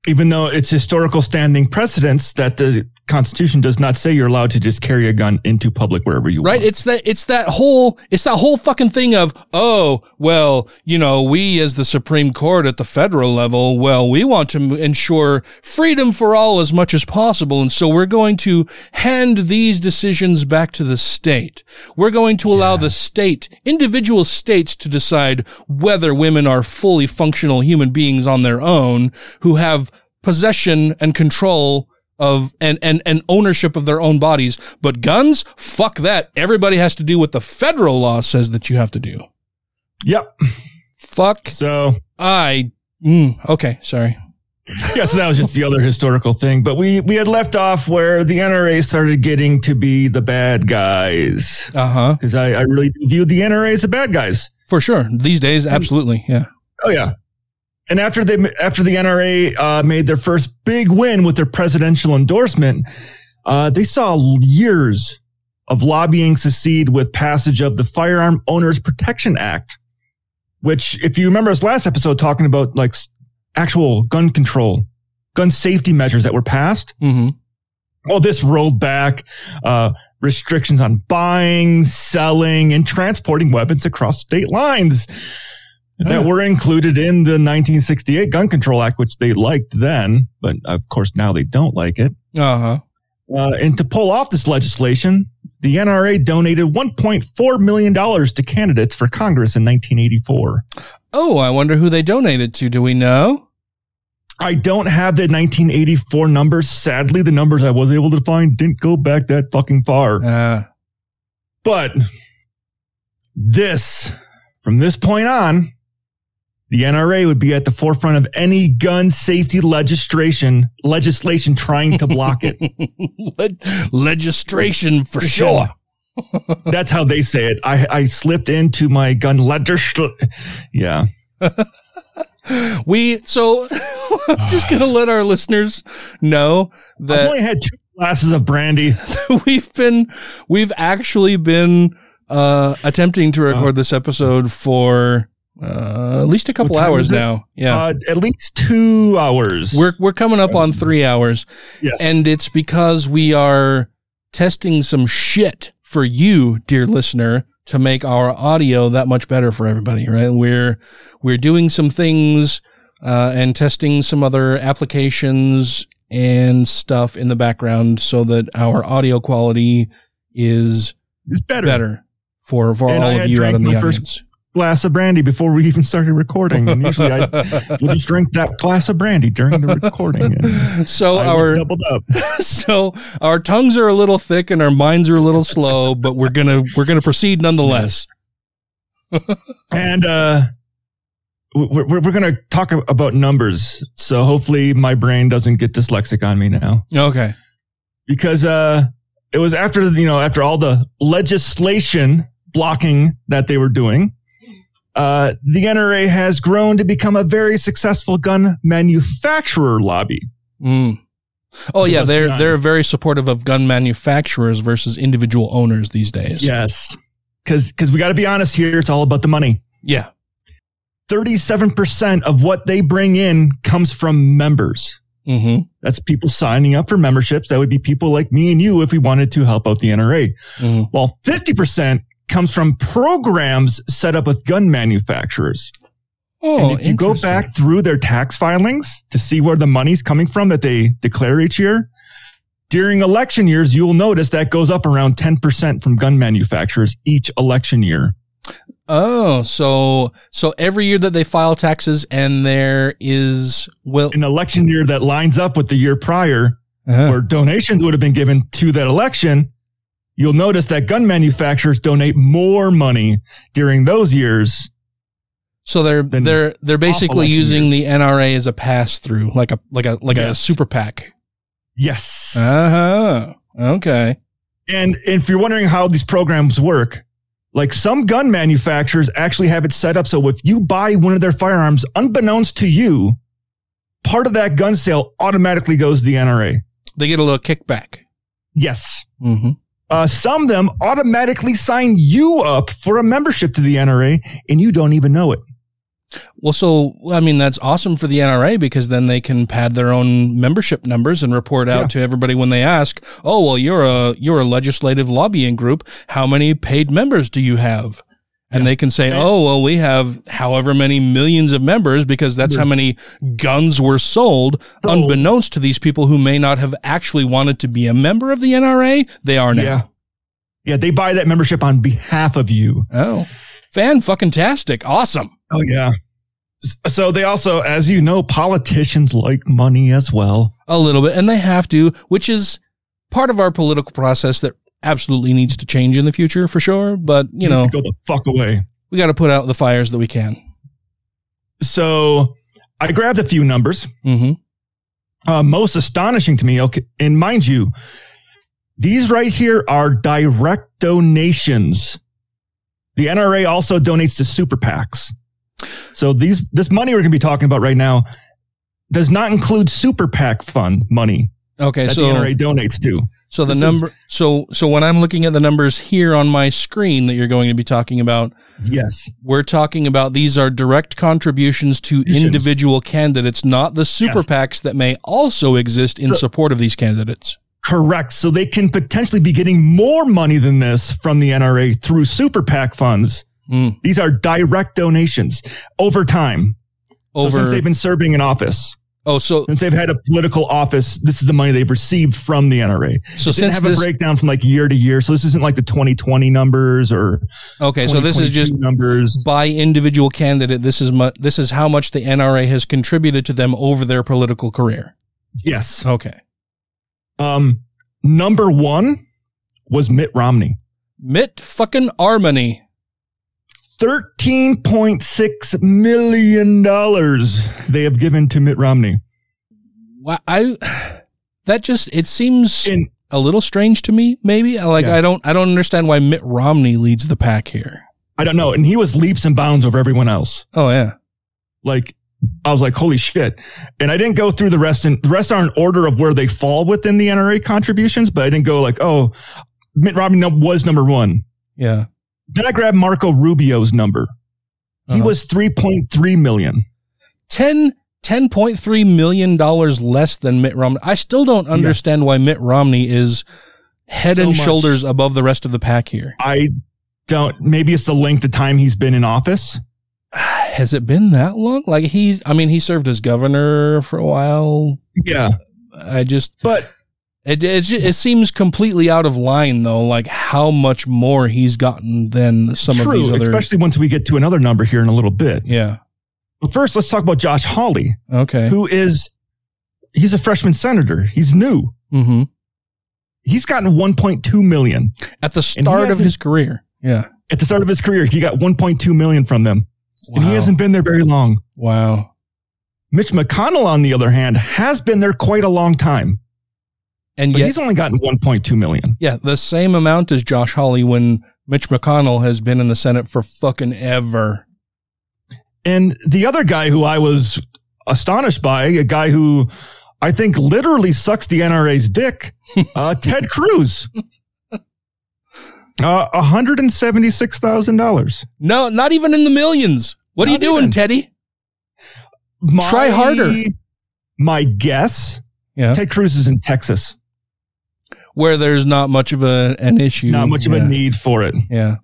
Even though it's historical standing precedence that the Constitution does not say you're allowed to just carry a gun into public wherever you right? want. Right. It's that, it's that whole, it's that whole fucking thing of, oh, well, you know, we as the Supreme Court at the federal level, well, we want to ensure freedom for all as much as possible. And so we're going to hand these decisions back to the state. We're going to allow yeah. the state, individual states to decide whether women are fully functional human beings on their own who have possession and control of and, and, and ownership of their own bodies. But guns, fuck that. Everybody has to do what the federal law says that you have to do. Yep. Fuck. So I, mm, okay, sorry. Yeah, so that was just the other historical thing. But we, we had left off where the N R A started getting to be the bad guys. Uh-huh. Because I, I really viewed the N R A as the bad guys. For sure. These days, absolutely. Yeah. Oh, yeah. And after they, after the N R A uh, made their first big win with their presidential endorsement, uh, they saw years of lobbying secede with passage of the Firearm Owners Protection Act, which, if you remember us last episode talking about like actual gun control, gun safety measures that were passed. Mm-hmm. Well, this rolled back uh, restrictions on buying, selling, and transporting weapons across state lines. That were included in the nineteen sixty-eight Gun Control Act, which they liked then, but of course now they don't like it. Uh-huh. Uh, and to pull off this legislation, the N R A donated one point four million dollars to candidates for Congress in nineteen eighty-four. Oh, I wonder who they donated to. Do we know? I don't have the nineteen eighty-four numbers. Sadly, the numbers I was able to find didn't go back that fucking far. Uh, but this, from this point on, the N R A would be at the forefront of any gun safety legislation, legislation trying to block it. Leg- legislation for, for sure. sure. That's how they say it. I, I slipped into my gun legislation. Yeah. We, so I'm just going to let our listeners know that I've only had two glasses of brandy. We've been, we've actually been uh, attempting to record this episode for uh, at least a couple hours now. Yeah. Uh, at least two hours. We're, we're coming up on three hours. Yes. And it's because we are testing some shit for you, dear listener, to make our audio that much better for everybody, right? We're, we're doing some things, uh, and testing some other applications and stuff in the background so that our audio quality is it's better. better for, for and all I of you out in the audience. First glass of brandy before we even started recording. And usually I will just drink that glass of brandy during the recording. And so I our, doubled up. So our tongues are a little thick and our minds are a little slow, but we're going to, we're going to proceed nonetheless. And, uh, we're, we're, we're going to talk about numbers. So hopefully my brain doesn't get dyslexic on me now. Okay. Because, uh, it was after, you know, after all the legislation blocking that they were doing, Uh, the N R A has grown to become a very successful gun manufacturer lobby. Mm. Oh, yeah. They're they're very supportive of gun manufacturers versus individual owners these days. Yes. Because because we got to be honest here. It's all about the money. Yeah. thirty-seven percent of what they bring in comes from members. Mm-hmm. That's people signing up for memberships. That would be people like me and you if we wanted to help out the N R A. Mm-hmm. While fifty percent comes from programs set up with gun manufacturers. Oh, and if you go back through their tax filings to see where the money's coming from that they declare each year, during election years, you will notice that goes up around ten percent from gun manufacturers each election year. Oh, so so every year that they file taxes and there is... well, an election year that lines up with the year prior, uh-huh, where donations would have been given to that election, you'll notice that gun manufacturers donate more money during those years. So they're they're they're basically using years. the N R A as a pass through, like a like a like yes. a super PAC. Yes. Uh-huh. Okay. And, and if you're wondering how these programs work, like some gun manufacturers actually have it set up so if you buy one of their firearms, unbeknownst to you, part of that gun sale automatically goes to the N R A. They get a little kickback. Yes. Mm-hmm. Uh, some of them automatically sign you up for a membership to the N R A, and you don't even know it. Well, so, I mean, that's awesome for the N R A because then they can pad their own membership numbers and report out yeah. to everybody when they ask, oh, well, you're a you're a legislative lobbying group. How many paid members do you have? And yeah. they can say, oh, well, we have however many millions of members because that's how many guns were sold, sold, unbeknownst to these people who may not have actually wanted to be a member of the N R A. They are now. Yeah, yeah they buy that membership on behalf of you. Oh, fan-fucking-tastic. Awesome. Oh, yeah. So they also, as you know, politicians like money as well. A little bit. And they have to, which is part of our political process that absolutely needs to change in the future for sure, but you know, go the fuck away. We got to put out the fires that we can. So I grabbed a few numbers. Mm-hmm. Uh, most astonishing to me, okay, and mind you, these right here are direct donations. The N R A also donates to super PACs. So these this money we're going to be talking about right now does not include super PAC fund money. Okay, that so the N R A donates to. So the this number. Is, so so when I'm looking at the numbers here on my screen that you're going to be talking about, yes, we're talking about these are direct contributions to individual candidates, not the super yes. PACs that may also exist in so, support of these candidates. Correct. So they can potentially be getting more money than this from the N R A through super PAC funds. Mm. These are direct donations over time. Over so since they've been serving in office. Oh, so since they've had a political office, this is the money they've received from the N R A. So since have this, a breakdown from like year to year, so this isn't like the twenty twenty numbers or okay. So this is just numbers by individual candidate. This is mu- this is how much the N R A has contributed to them over their political career. Yes. Okay. Um, number one was Mitt Romney. Mitt fucking Romney. thirteen point six million dollars they have given to Mitt Romney. Wow, I that just it seems In, a little strange to me. Maybe like yeah. I don't I don't understand why Mitt Romney leads the pack here. I don't know, and he was leaps and bounds over everyone else. Oh yeah, like I was like, holy shit! And I didn't go through the rest. In, the rest are in order of where they fall within the N R A contributions, but I didn't go like, oh, Mitt Romney was number one. Yeah. Then I grabbed Marco Rubio's number. He uh-huh. was three point three million dollars. ten, ten point three million dollars less than Mitt Romney. I still don't understand yeah. why Mitt Romney is head so and much. shoulders above the rest of the pack here. I don't. Maybe it's the length of time he's been in office. Has it been that long? Like he's, I mean, he served as governor for a while. Yeah. I just, but. It, it it seems completely out of line, though, like how much more he's gotten than some True, of these other... especially once we get to another number here in a little bit. Yeah. But first, let's talk about Josh Hawley. Okay. Who is... He's a freshman senator. He's new. Mm-hmm. He's gotten one point two million dollars. At the start of his career. Yeah. At the start of his career, he got one point two million dollars from them. Wow. And he hasn't been there very long. Wow. Mitch McConnell, on the other hand, has been there quite a long time. And but yet, he's only gotten one point two million dollars. Yeah, the same amount as Josh Hawley when Mitch McConnell has been in the Senate for fucking ever. And the other guy who I was astonished by, a guy who I think literally sucks the N R A's dick, uh, Ted Cruz. Uh, one hundred seventy-six thousand dollars. No, not even in the millions. What not are you doing, even. Teddy? My, Try harder. My guess, yeah. Ted Cruz is in Texas. Where there's not much of a, an issue. Not much yeah. of a need for it. Yeah.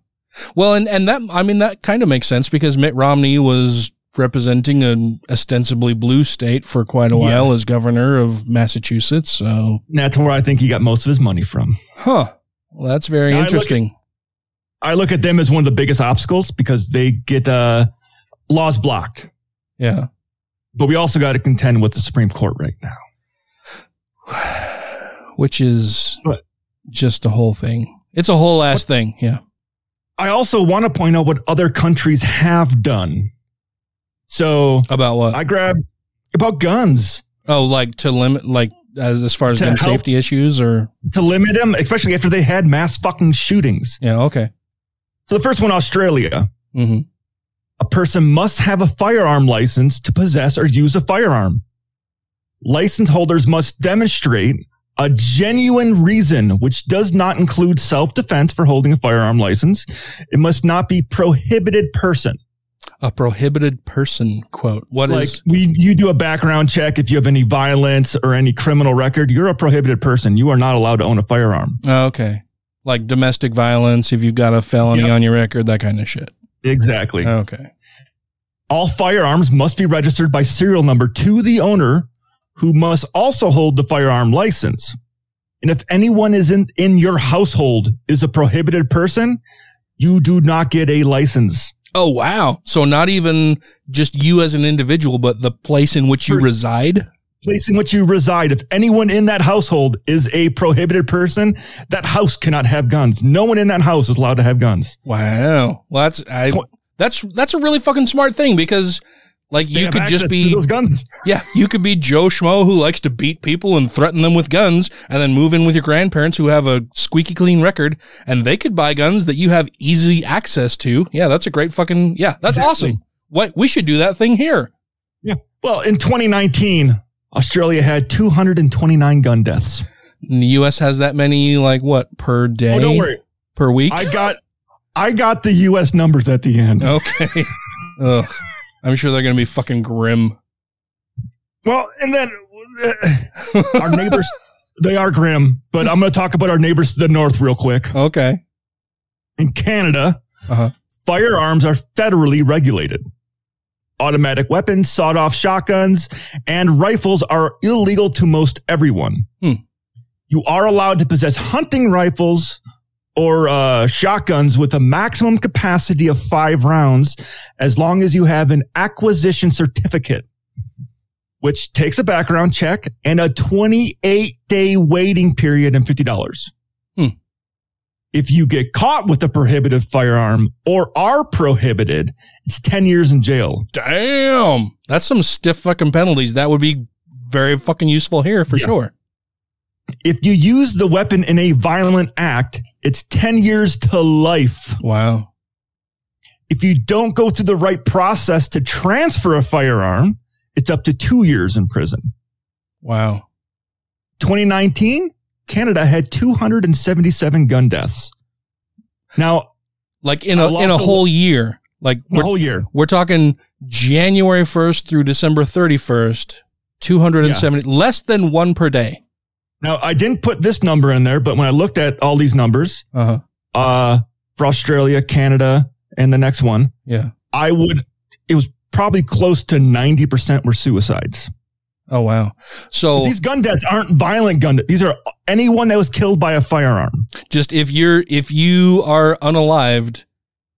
Well, and, and that, I mean, that kind of makes sense because Mitt Romney was representing an ostensibly blue state for quite a while yeah. as governor of Massachusetts. So and that's where I think he got most of his money from. Huh. Well, that's very now interesting. I look, at, I look at them as one of the biggest obstacles because they get uh, laws blocked. Yeah. But we also got to contend with the Supreme Court right now. Which is just a whole thing. It's a whole ass thing. Yeah. I also want to point out what other countries have done. So about what I grabbed about guns. Oh, like to limit, like as far as gun safety issues or to limit them, especially after they had mass fucking shootings. Yeah. Okay. So the first one, Australia, mm-hmm. a person must have a firearm license to possess or use a firearm. License holders must demonstrate a genuine reason, which does not include self-defense for holding a firearm license. It must not be prohibited person. A prohibited person, quote. What like is... Like, you do a background check. If you have any violence or any criminal record, you're a prohibited person. You are not allowed to own a firearm. Oh, okay. Like domestic violence, if you've got a felony yep. on your record, that kind of shit. Exactly. Okay. All firearms must be registered by serial number to the owner, who must also hold the firearm license. And if anyone is in, in your household is a prohibited person, you do not get a license. Oh, wow. So not even just you as an individual, but the place in which you First, reside? Place in which you reside. If anyone in that household is a prohibited person, that house cannot have guns. No one in that house is allowed to have guns. Wow. Well, that's, I, that's, that's a really fucking smart thing because... Like they you could just be those guns. Yeah, you could be Joe Schmo who likes to beat people and threaten them with guns and then move in with your grandparents who have a squeaky clean record and they could buy guns that you have easy access to. Yeah, that's a great fucking yeah, that's exactly. awesome. What we should do that thing here. Yeah. Well, in twenty nineteen, Australia had two hundred twenty-nine gun deaths. And the U S has that many like what per day? Oh, don't worry. Per week? I got I got the U S numbers at the end. Okay. Ugh. I'm sure they're going to be fucking grim. Well, and then uh, our neighbors, they are grim, but I'm going to talk about our neighbors to the north real quick. Okay. In Canada, uh-huh. firearms are federally regulated. Automatic weapons, sawed-off shotguns, and rifles are illegal to most everyone. Hmm. You are allowed to possess hunting rifles or uh, shotguns with a maximum capacity of five rounds as long as you have an acquisition certificate, which takes a background check and a twenty-eight day waiting period and fifty dollars. Hmm. If you get caught with a prohibited firearm or are prohibited, it's ten years in jail. Damn. That's some stiff fucking penalties. That would be very fucking useful here for yeah. sure. If you use the weapon in a violent act, it's ten years to life. Wow. If you don't go through the right process to transfer a firearm, it's up to two years in prison. Wow. twenty nineteen? Canada had two hundred seventy-seven gun deaths. Now, like in a in a whole year, like a whole year, we're talking January first through December thirty-first, two hundred seventy, yeah. less than one per day. Now, I didn't put this number in there, but when I looked at all these numbers, uh-huh. uh, for Australia, Canada, and the next one, yeah, I would. It was probably close to ninety percent were suicides. Oh, wow. So these gun deaths aren't violent gun deaths. These are anyone that was killed by a firearm. Just if you're, if you are unalived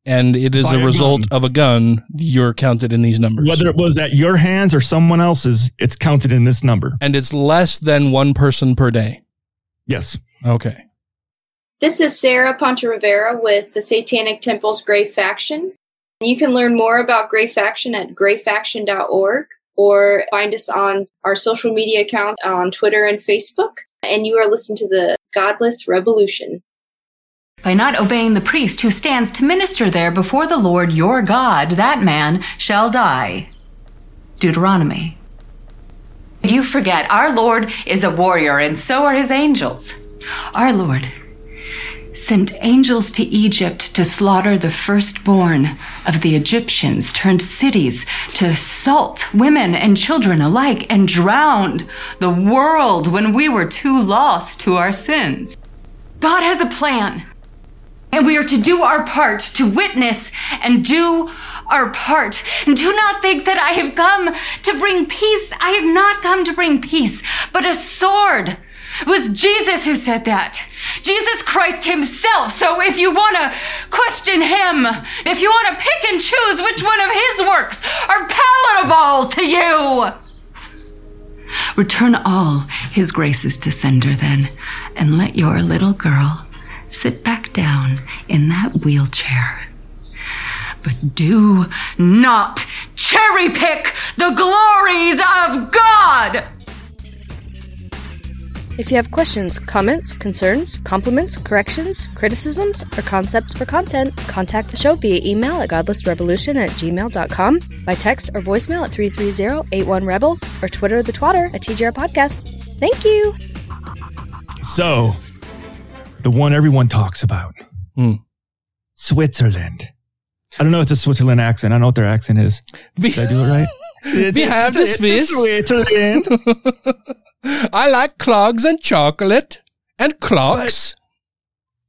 and it is a, a result gun. of a gun, you're counted in these numbers. Whether it was at your hands or someone else's, it's counted in this number. And it's less than one person per day. Yes. Okay. This is Sarah Ponte Rivera with the Satanic Temple's Gray Faction. You can learn more about Gray Faction at gray faction dot org. Or find us on our social media account on Twitter and Facebook. And you are listening to the Godless Revolution. By not obeying the priest who stands to minister there before the Lord your God, that man shall die. Deuteronomy. You forget, our Lord is a warrior, and so are his angels. Our Lord sent angels to Egypt to slaughter the firstborn of the Egyptians, turned cities to assault women and children alike, and drowned the world when we were too lost to our sins. God has a plan, and we are to do our part, to witness and do our part. And do not think that I have come to bring peace. I have not come to bring peace, but a sword. It was Jesus who said that. Jesus Christ himself. So if you want to question him, if you want to pick and choose which one of his works are palatable to you, return all his graces to sender then, and let your little girl sit back down in that wheelchair. But do not cherry pick the glories of God. If you have questions, comments, concerns, compliments, corrections, criticisms, or concepts for content, contact the show via email at godlessrevolution at gmail dot com, by text or voicemail at three three zero eight one rebel, or Twitter the twatter at T G R Podcast. Thank you! So, the one everyone talks about. Mm. Switzerland. I don't know if it's a Switzerland accent. I know what their accent is. Did I do it right? We have the Swiss. Switzerland. I like clogs and chocolate and clocks.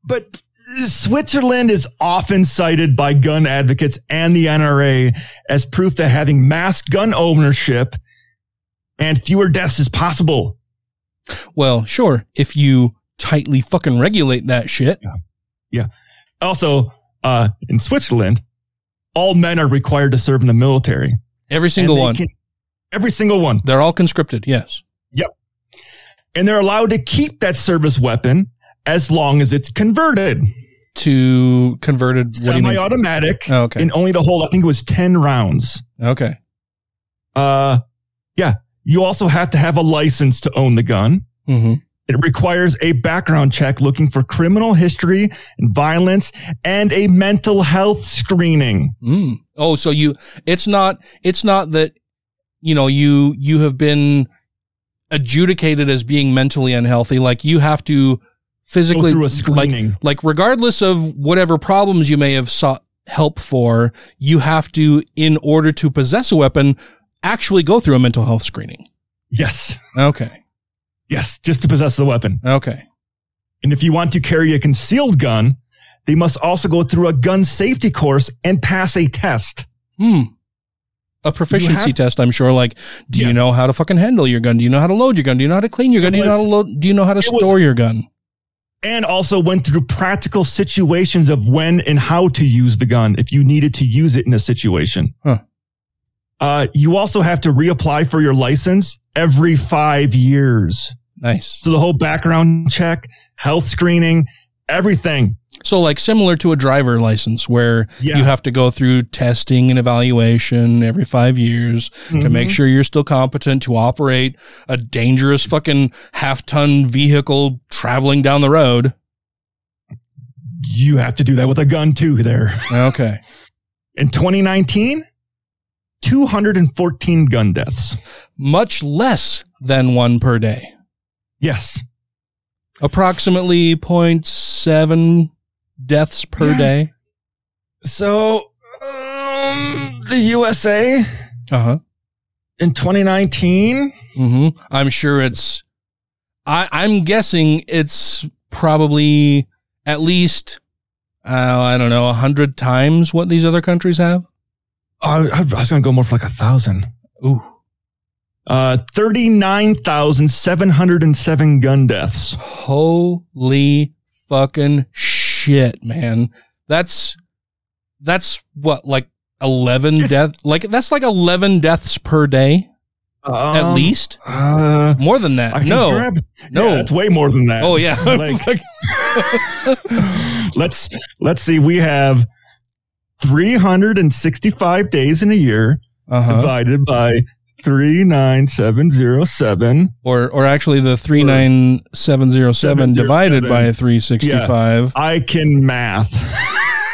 But, but Switzerland is often cited by gun advocates and the N R A as proof that having mass gun ownership and fewer deaths is possible. Well, sure, if you tightly fucking regulate that shit. Yeah. yeah. Also, uh, in Switzerland, all men are required to serve in the military. Every single one. Can, every single one. They're all conscripted, yes. Yep. And they're allowed to keep that service weapon as long as it's converted. To converted semi-automatic. Oh, okay. And only to hold, I think it was ten rounds. Okay. Uh, yeah. You also have to have a license to own the gun. Mm-hmm. It requires a background check looking for criminal history and violence and a mental health screening. Mm. Oh, so you, it's not, it's not that, you know, you, you have been adjudicated as being mentally unhealthy. Like you have to physically, go through a screening. like, like regardless of whatever problems you may have sought help for, you have to, in order to possess a weapon, actually go through a mental health screening. Yes. Okay. Yes, just to possess the weapon. Okay. And if you want to carry a concealed gun, they must also go through a gun safety course and pass a test. Hmm. a proficiency test, I'm sure. Like, do yeah. you know how to fucking handle your gun? Do you know how to load your gun? Do you know how to clean your gun? Was, do you know how to load? Do you know how to store was, your gun? And also went through practical situations of when and how to use the gun if you needed to use it in a situation. Huh. Uh, you also have to reapply for your license every five years. Nice. So the whole background check, health screening, everything. So like similar to a driver license where yeah. you have to go through testing and evaluation every five years mm-hmm. to make sure you're still competent to operate a dangerous fucking half-ton vehicle traveling down the road. You have to do that with a gun too there. Okay. In twenty nineteen, two hundred fourteen gun deaths. Much less than one per day. Yes. Approximately zero point seven deaths per yeah. day. So, um, the U S A uh-huh. in twenty nineteen. Mm-hmm. I'm sure it's, I, I'm guessing it's probably at least, uh, I don't know, one hundred times what these other countries have. I, I was going to go more for like a thousand. Ooh. Uh, thirty-nine thousand seven hundred seven gun deaths. Holy fucking shit, man. That's, that's what, like eleven deaths? Like, that's like eleven deaths per day? Um, at least? Uh, more than that. No. Grab, no. Yeah, it's way more than that. Oh, yeah. Like, let's, let's see. We have three hundred sixty-five days in a year uh-huh. divided by three nine seven zero seven, or or actually the three nine seven zero seven divided by three sixty-five. Yeah, I can math.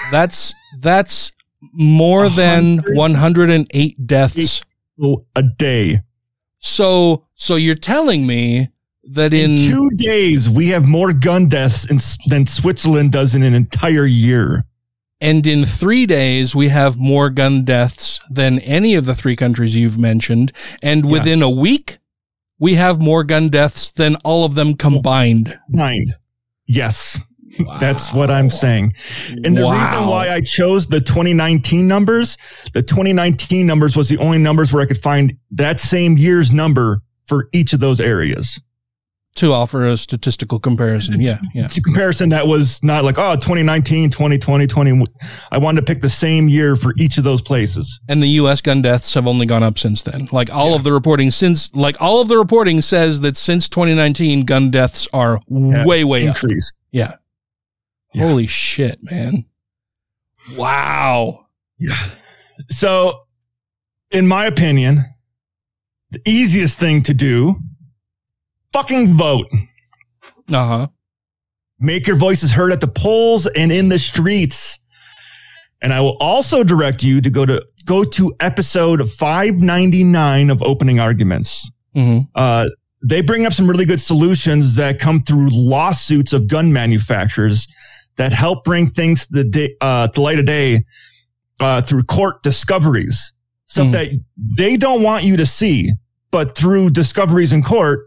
That's that's more than one hundred eight deaths a day. So so you're telling me that in, in two days we have more gun deaths in, than Switzerland does in an entire year. And in three days, we have more gun deaths than any of the three countries you've mentioned. And within yeah. a week, we have more gun deaths than all of them combined. Combined. Yes. Wow. That's what I'm saying. And the wow. reason why I chose the twenty nineteen numbers, the twenty nineteen numbers was the only numbers where I could find that same year's number for each of those areas. To offer a statistical comparison. It's, yeah. yeah. It's a comparison that was not like, oh, twenty nineteen, twenty twenty, twenty. I wanted to pick the same year for each of those places. And the U S gun deaths have only gone up since then. Like all yeah. of the reporting since, like all of the reporting says that since twenty nineteen, gun deaths are yeah. way, way increased. Up. Yeah. yeah. Holy shit, man. Wow. Yeah. So in my opinion, the easiest thing to do, fucking vote. Uh-huh. Make your voices heard at the polls and in the streets. And I will also direct you to go to go to episode five ninety-nine of Opening Arguments. Mm-hmm. Uh, they bring up some really good solutions that come through lawsuits of gun manufacturers that help bring things to the day, uh, to light of day uh, through court discoveries. Stuff mm-hmm. that they don't want you to see, but through discoveries in court,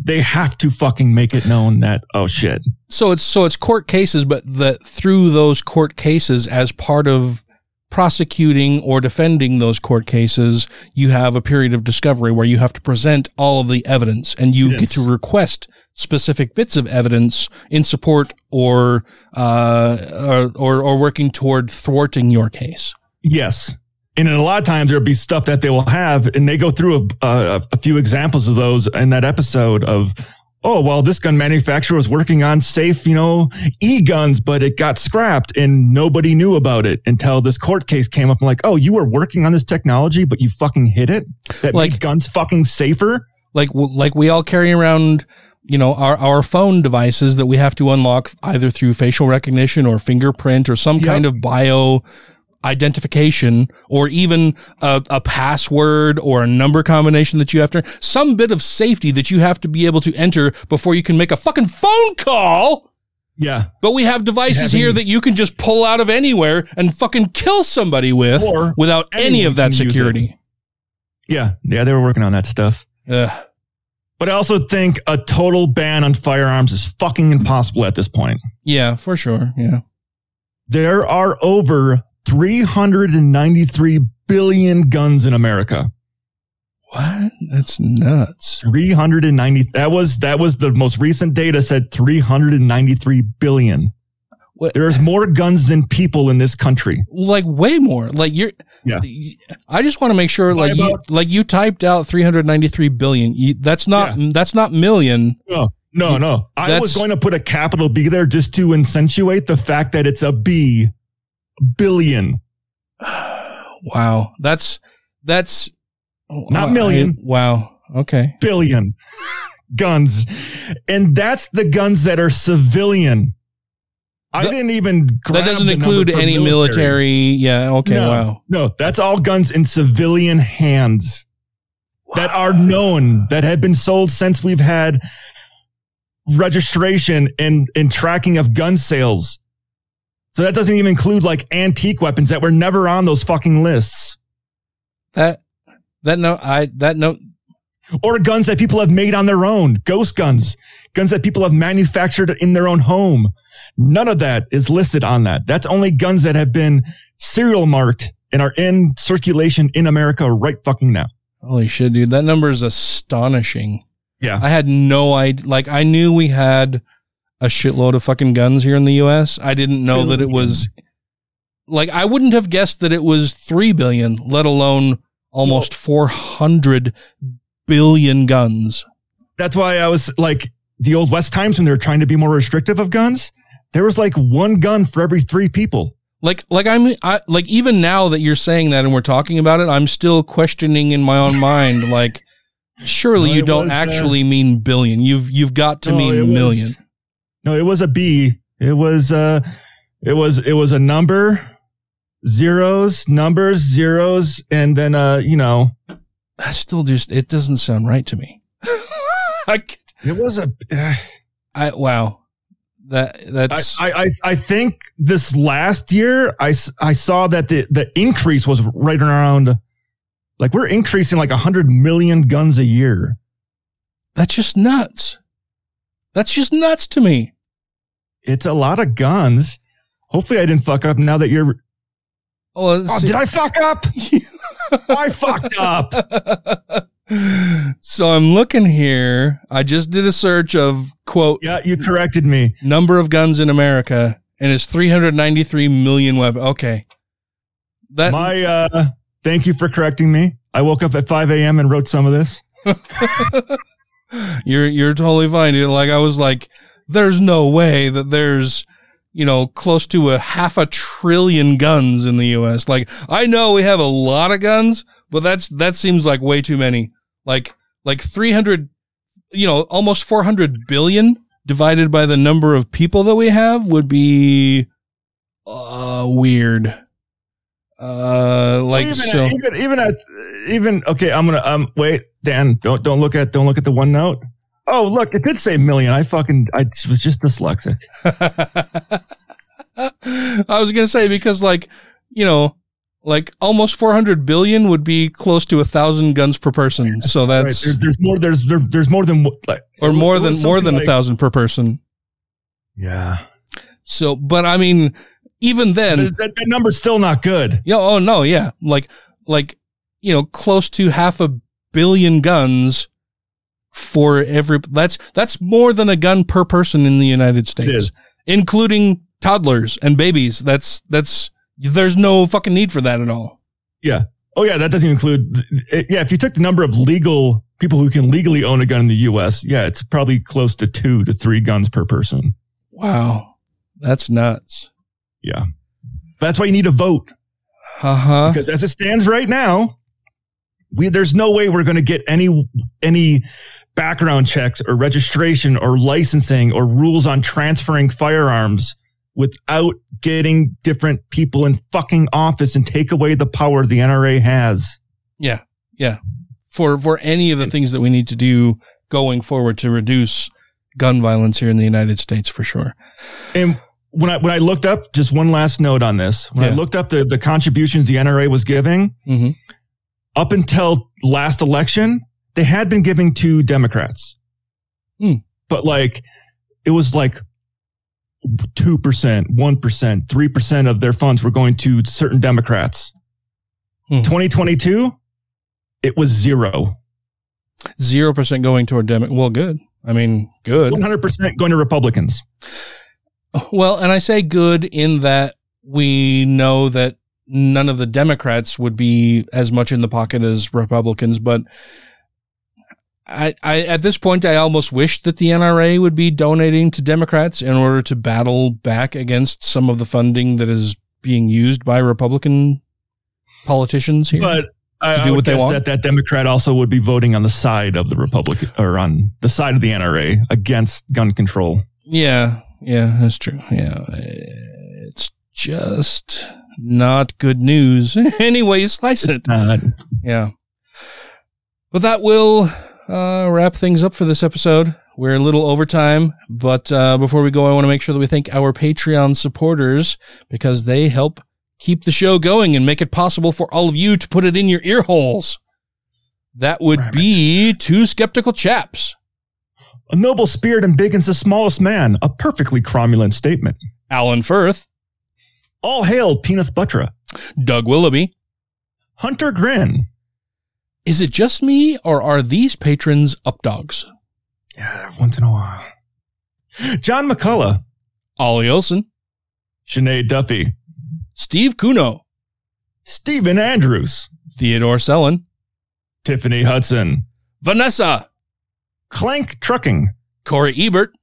they have to fucking make it known that, oh shit. So it's, so it's court cases, but that through those court cases, as part of prosecuting or defending those court cases, you have a period of discovery where you have to present all of the evidence, and you yes. get to request specific bits of evidence in support or, uh, or, or, or working toward thwarting your case. Yes. And a lot of times there'll be stuff that they will have, and they go through a, a, a few examples of those in that episode of, oh, well, this gun manufacturer was working on safe, you know, e-guns, but it got scrapped and nobody knew about it until this court case came up. I'm like, oh, you were working on this technology, but you fucking hid it? That like, made guns fucking safer? Like, like we all carry around, you know, our, our phone devices that we have to unlock either through facial recognition or fingerprint or some yep. kind of bio identification, or even a, a password or a number combination that you have to, some bit of safety that you have to be able to enter before you can make a fucking phone call. Yeah. But we have devices Having, here that you can just pull out of anywhere and fucking kill somebody with without any of that security. Yeah. Yeah. They were working on that stuff. Ugh. But I also think a total ban on firearms is fucking impossible at this point. Yeah, for sure. Yeah. There are over three hundred ninety-three billion guns in America. What? That's nuts. three hundred ninety. That was that was the most recent data said three hundred ninety-three billion. What? There's more guns than people in this country. Like way more. Like you're. Yeah. I just want to make sure. Like you, like you typed out three hundred ninety-three billion. You, that's not. Yeah. That's not million. No. No. You, no. I was going to put a capital B there just to accentuate the fact that it's a B, billion. Wow. That's that's. Not million. I, wow. Okay. Billion guns. And that's the guns that are civilian. I that, didn't even grab That doesn't include any military. military. Yeah. Okay. No, wow. No, that's all guns in civilian hands wow. that are known, that have been sold since we've had registration and, and tracking of gun sales. So that doesn't even include like antique weapons that were never on those fucking lists. That. That no, I that no, or guns that people have made on their own, ghost guns, guns that people have manufactured in their own home. None of that is listed on that. That's only guns that have been serial marked and are in circulation in America right fucking now. Holy shit, dude! That number is astonishing. Yeah, I had no idea. Like I knew we had a shitload of fucking guns here in the U S. I didn't know that it was like I wouldn't have guessed that it was three billion, let alone. Almost four hundred billion guns. That's why I was like the old West times when they were trying to be more restrictive of guns. There was like one gun for every three people. Like, like I'm I, like, even now that you're saying that and we're talking about it, I'm still questioning in my own mind. Like, surely no, you don't was, actually uh, mean billion. You've, you've got to no, mean was, million. No, it was a B. It was, uh, it was, it was a number. Zeros, numbers, zeros, and then, uh, you know. That's still just, it doesn't sound right to me. I, it was a, uh, I, wow. That, that's. I, I, I think this last year, I, I saw that the, the increase was right around, like we're increasing like one hundred million guns a year. That's just nuts. That's just nuts to me. It's a lot of guns. Hopefully I didn't fuck up now that you're. Oh, oh, did I fuck up? I fucked up. So I'm looking here. I just did a search of, quote. Yeah, you corrected me. Number of guns in America, and it's three hundred ninety-three million weapons. Okay. That My, uh, thank you for correcting me. I woke up at five a.m. and wrote some of this. You're, you're totally fine. Dude. Like, I was like, there's no way that there's. You know, close to a half a trillion guns in the U S. Like, I know we have a lot of guns, but that's, that seems like way too many. Like, like three hundred, you know, almost four hundred billion divided by the number of people that we have would be, uh, weird. Uh, like, even so. At, even, even at, even, okay, I'm gonna, um, wait, Dan, don't, don't look at, don't look at the one note. Oh, look, it did say million. I fucking, I was just dyslexic. I was going to say, because like, you know, like almost four hundred billion would be close to a thousand guns per person. So that's, right. there, there's more, there's, there, there's more than, like, or more than, more than a like, thousand per person. Yeah. So, but I mean, even then that, that, that number's still not good. Yeah. Oh no. Yeah. Like, like, you know, close to half a billion guns. For every that's that's more than a gun per person in the United States, including toddlers and babies. That's that's there's no fucking need for that at all. Yeah. Oh yeah. That doesn't include. Yeah. If you took the number of legal people who can legally own a gun in the U S, yeah, it's probably close to two to three guns per person. Wow, that's nuts. Yeah, that's why you need a vote. Uh huh. Because as it stands right now, we there's no way we're going to get any any. background checks or registration or licensing or rules on transferring firearms without getting different people in fucking office and take away the power the N R A has. Yeah. Yeah. For, for any of the things that we need to do going forward to reduce gun violence here in the United States, for sure. And when I, when I looked up just one last note on this, when yeah. I looked up the, the contributions the N R A was giving mm-hmm. up until last election, they had been giving to Democrats, mm. but like it was like two percent, one percent, three percent of their funds were going to certain Democrats. Mm-hmm. twenty twenty-two, it was zero. Zero percent going toward Dem. Well, good. I mean, good. one hundred percent going to Republicans. Well, and I say good in that we know that none of the Democrats would be as much in the pocket as Republicans, but I, I, at this point, I almost wish that the N R A would be donating to Democrats in order to battle back against some of the funding that is being used by Republican politicians here. But I, to do I would what they guess want. That that Democrat also would be voting on the side of the Republican, or on the side of the N R A against gun control. Yeah, yeah, that's true. Yeah, it's just not good news. Anyway, slice it. Not. Yeah. But that will Uh, wrap things up for this episode. We're a little over time, but uh, before we go, I want to make sure that we thank our Patreon supporters, because they help keep the show going and make it possible for all of you to put it in your ear holes. That would right, be man. Two Skeptical Chaps. A noble spirit and big and the smallest man. A perfectly cromulent statement. Alan Firth. All hail Peanut Butra. Doug Willoughby. Hunter Grin. Is it just me, or are these patrons up dogs? Yeah, once in a while. John McCullough. Ollie Olson. Sinead Duffy. Steve Cuno. Stephen Andrews. Theodore Selin. Tiffany Hudson. Vanessa. Clank Trucking. Corey Ebert.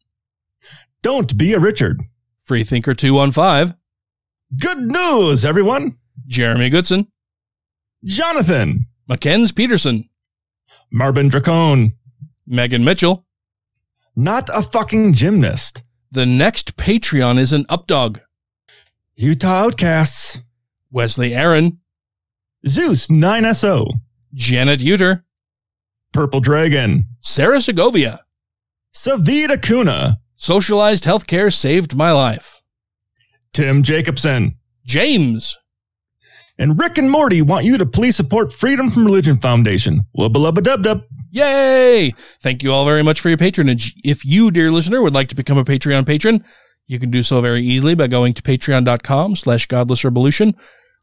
Don't Be a Richard. Freethinker two one five. Good news, everyone. Jeremy Goodson. Jonathan. Mackenzie Peterson. Marvin Dracone. Megan Mitchell. Not a Fucking Gymnast. The next Patreon is an updog. Utah Outcasts. Wesley Aaron. Zeus nine S O. Janet Uter. Purple Dragon. Sarah Segovia. Savita Kuna. Socialized Healthcare Saved My Life. Tim Jacobson. James. And Rick and Morty want you to please support Freedom From Religion Foundation. Wubba-lubba-dub-dub. Yay! Thank you all very much for your patronage. If you, dear listener, would like to become a Patreon patron, you can do so very easily by going to patreon.com slash godlessrevolution,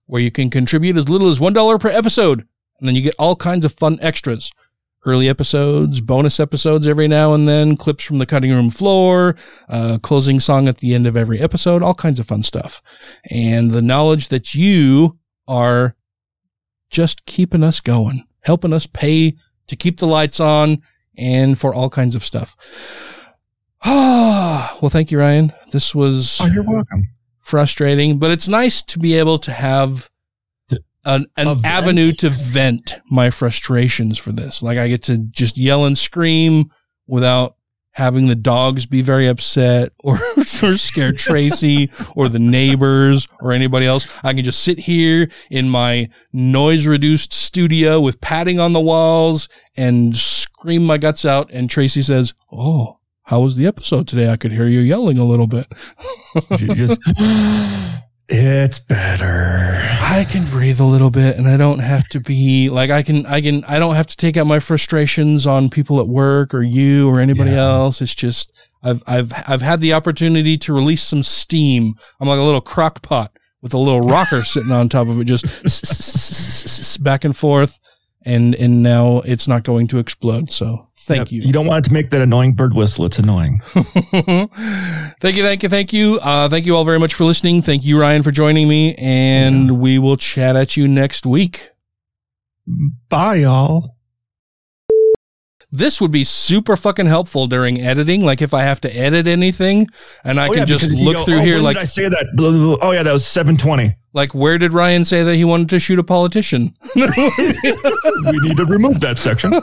where you can contribute as little as one dollar per episode, and then you get all kinds of fun extras. Early episodes, bonus episodes every now and then, clips from the cutting room floor, uh, closing song at the end of every episode, all kinds of fun stuff. And the knowledge that you are just keeping us going, helping us pay to keep the lights on and for all kinds of stuff. Well, thank you, Ryan. This was oh, you're welcome. Frustrating, but it's nice to be able to have an, an avenue to vent my frustrations for this. Like, I get to just yell and scream without having the dogs be very upset or, or scare Tracy or the neighbors or anybody else. I can just sit here in my noise reduced studio with padding on the walls and scream my guts out. And Tracy says, "Oh, how was the episode today? I could hear you yelling a little bit." just, it's better. I can breathe a little bit, and I don't have to be like, I can, I can, I don't have to take out my frustrations on people at work or you or anybody yeah. else. It's just, I've, I've, I've had the opportunity to release some steam. I'm like a little crock pot with a little rocker sitting on top of it, just s- s- s- s- back and forth. And, and now it's not going to explode. So thank yep. you. You don't want it to make that annoying bird whistle. It's annoying. Thank you. Thank you. Thank you. Uh, thank you all very much for listening. Thank you, Ryan, for joining me. And yeah. we will chat at you next week. Bye, y'all. This would be super fucking helpful during editing. Like, if I have to edit anything and I oh, can yeah, just look go, through oh, here, like, did I say that? Blah, blah, blah. Oh yeah, that was seven twenty. Like, where did Ryan say that he wanted to shoot a politician? We need to remove that section.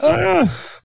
Uh,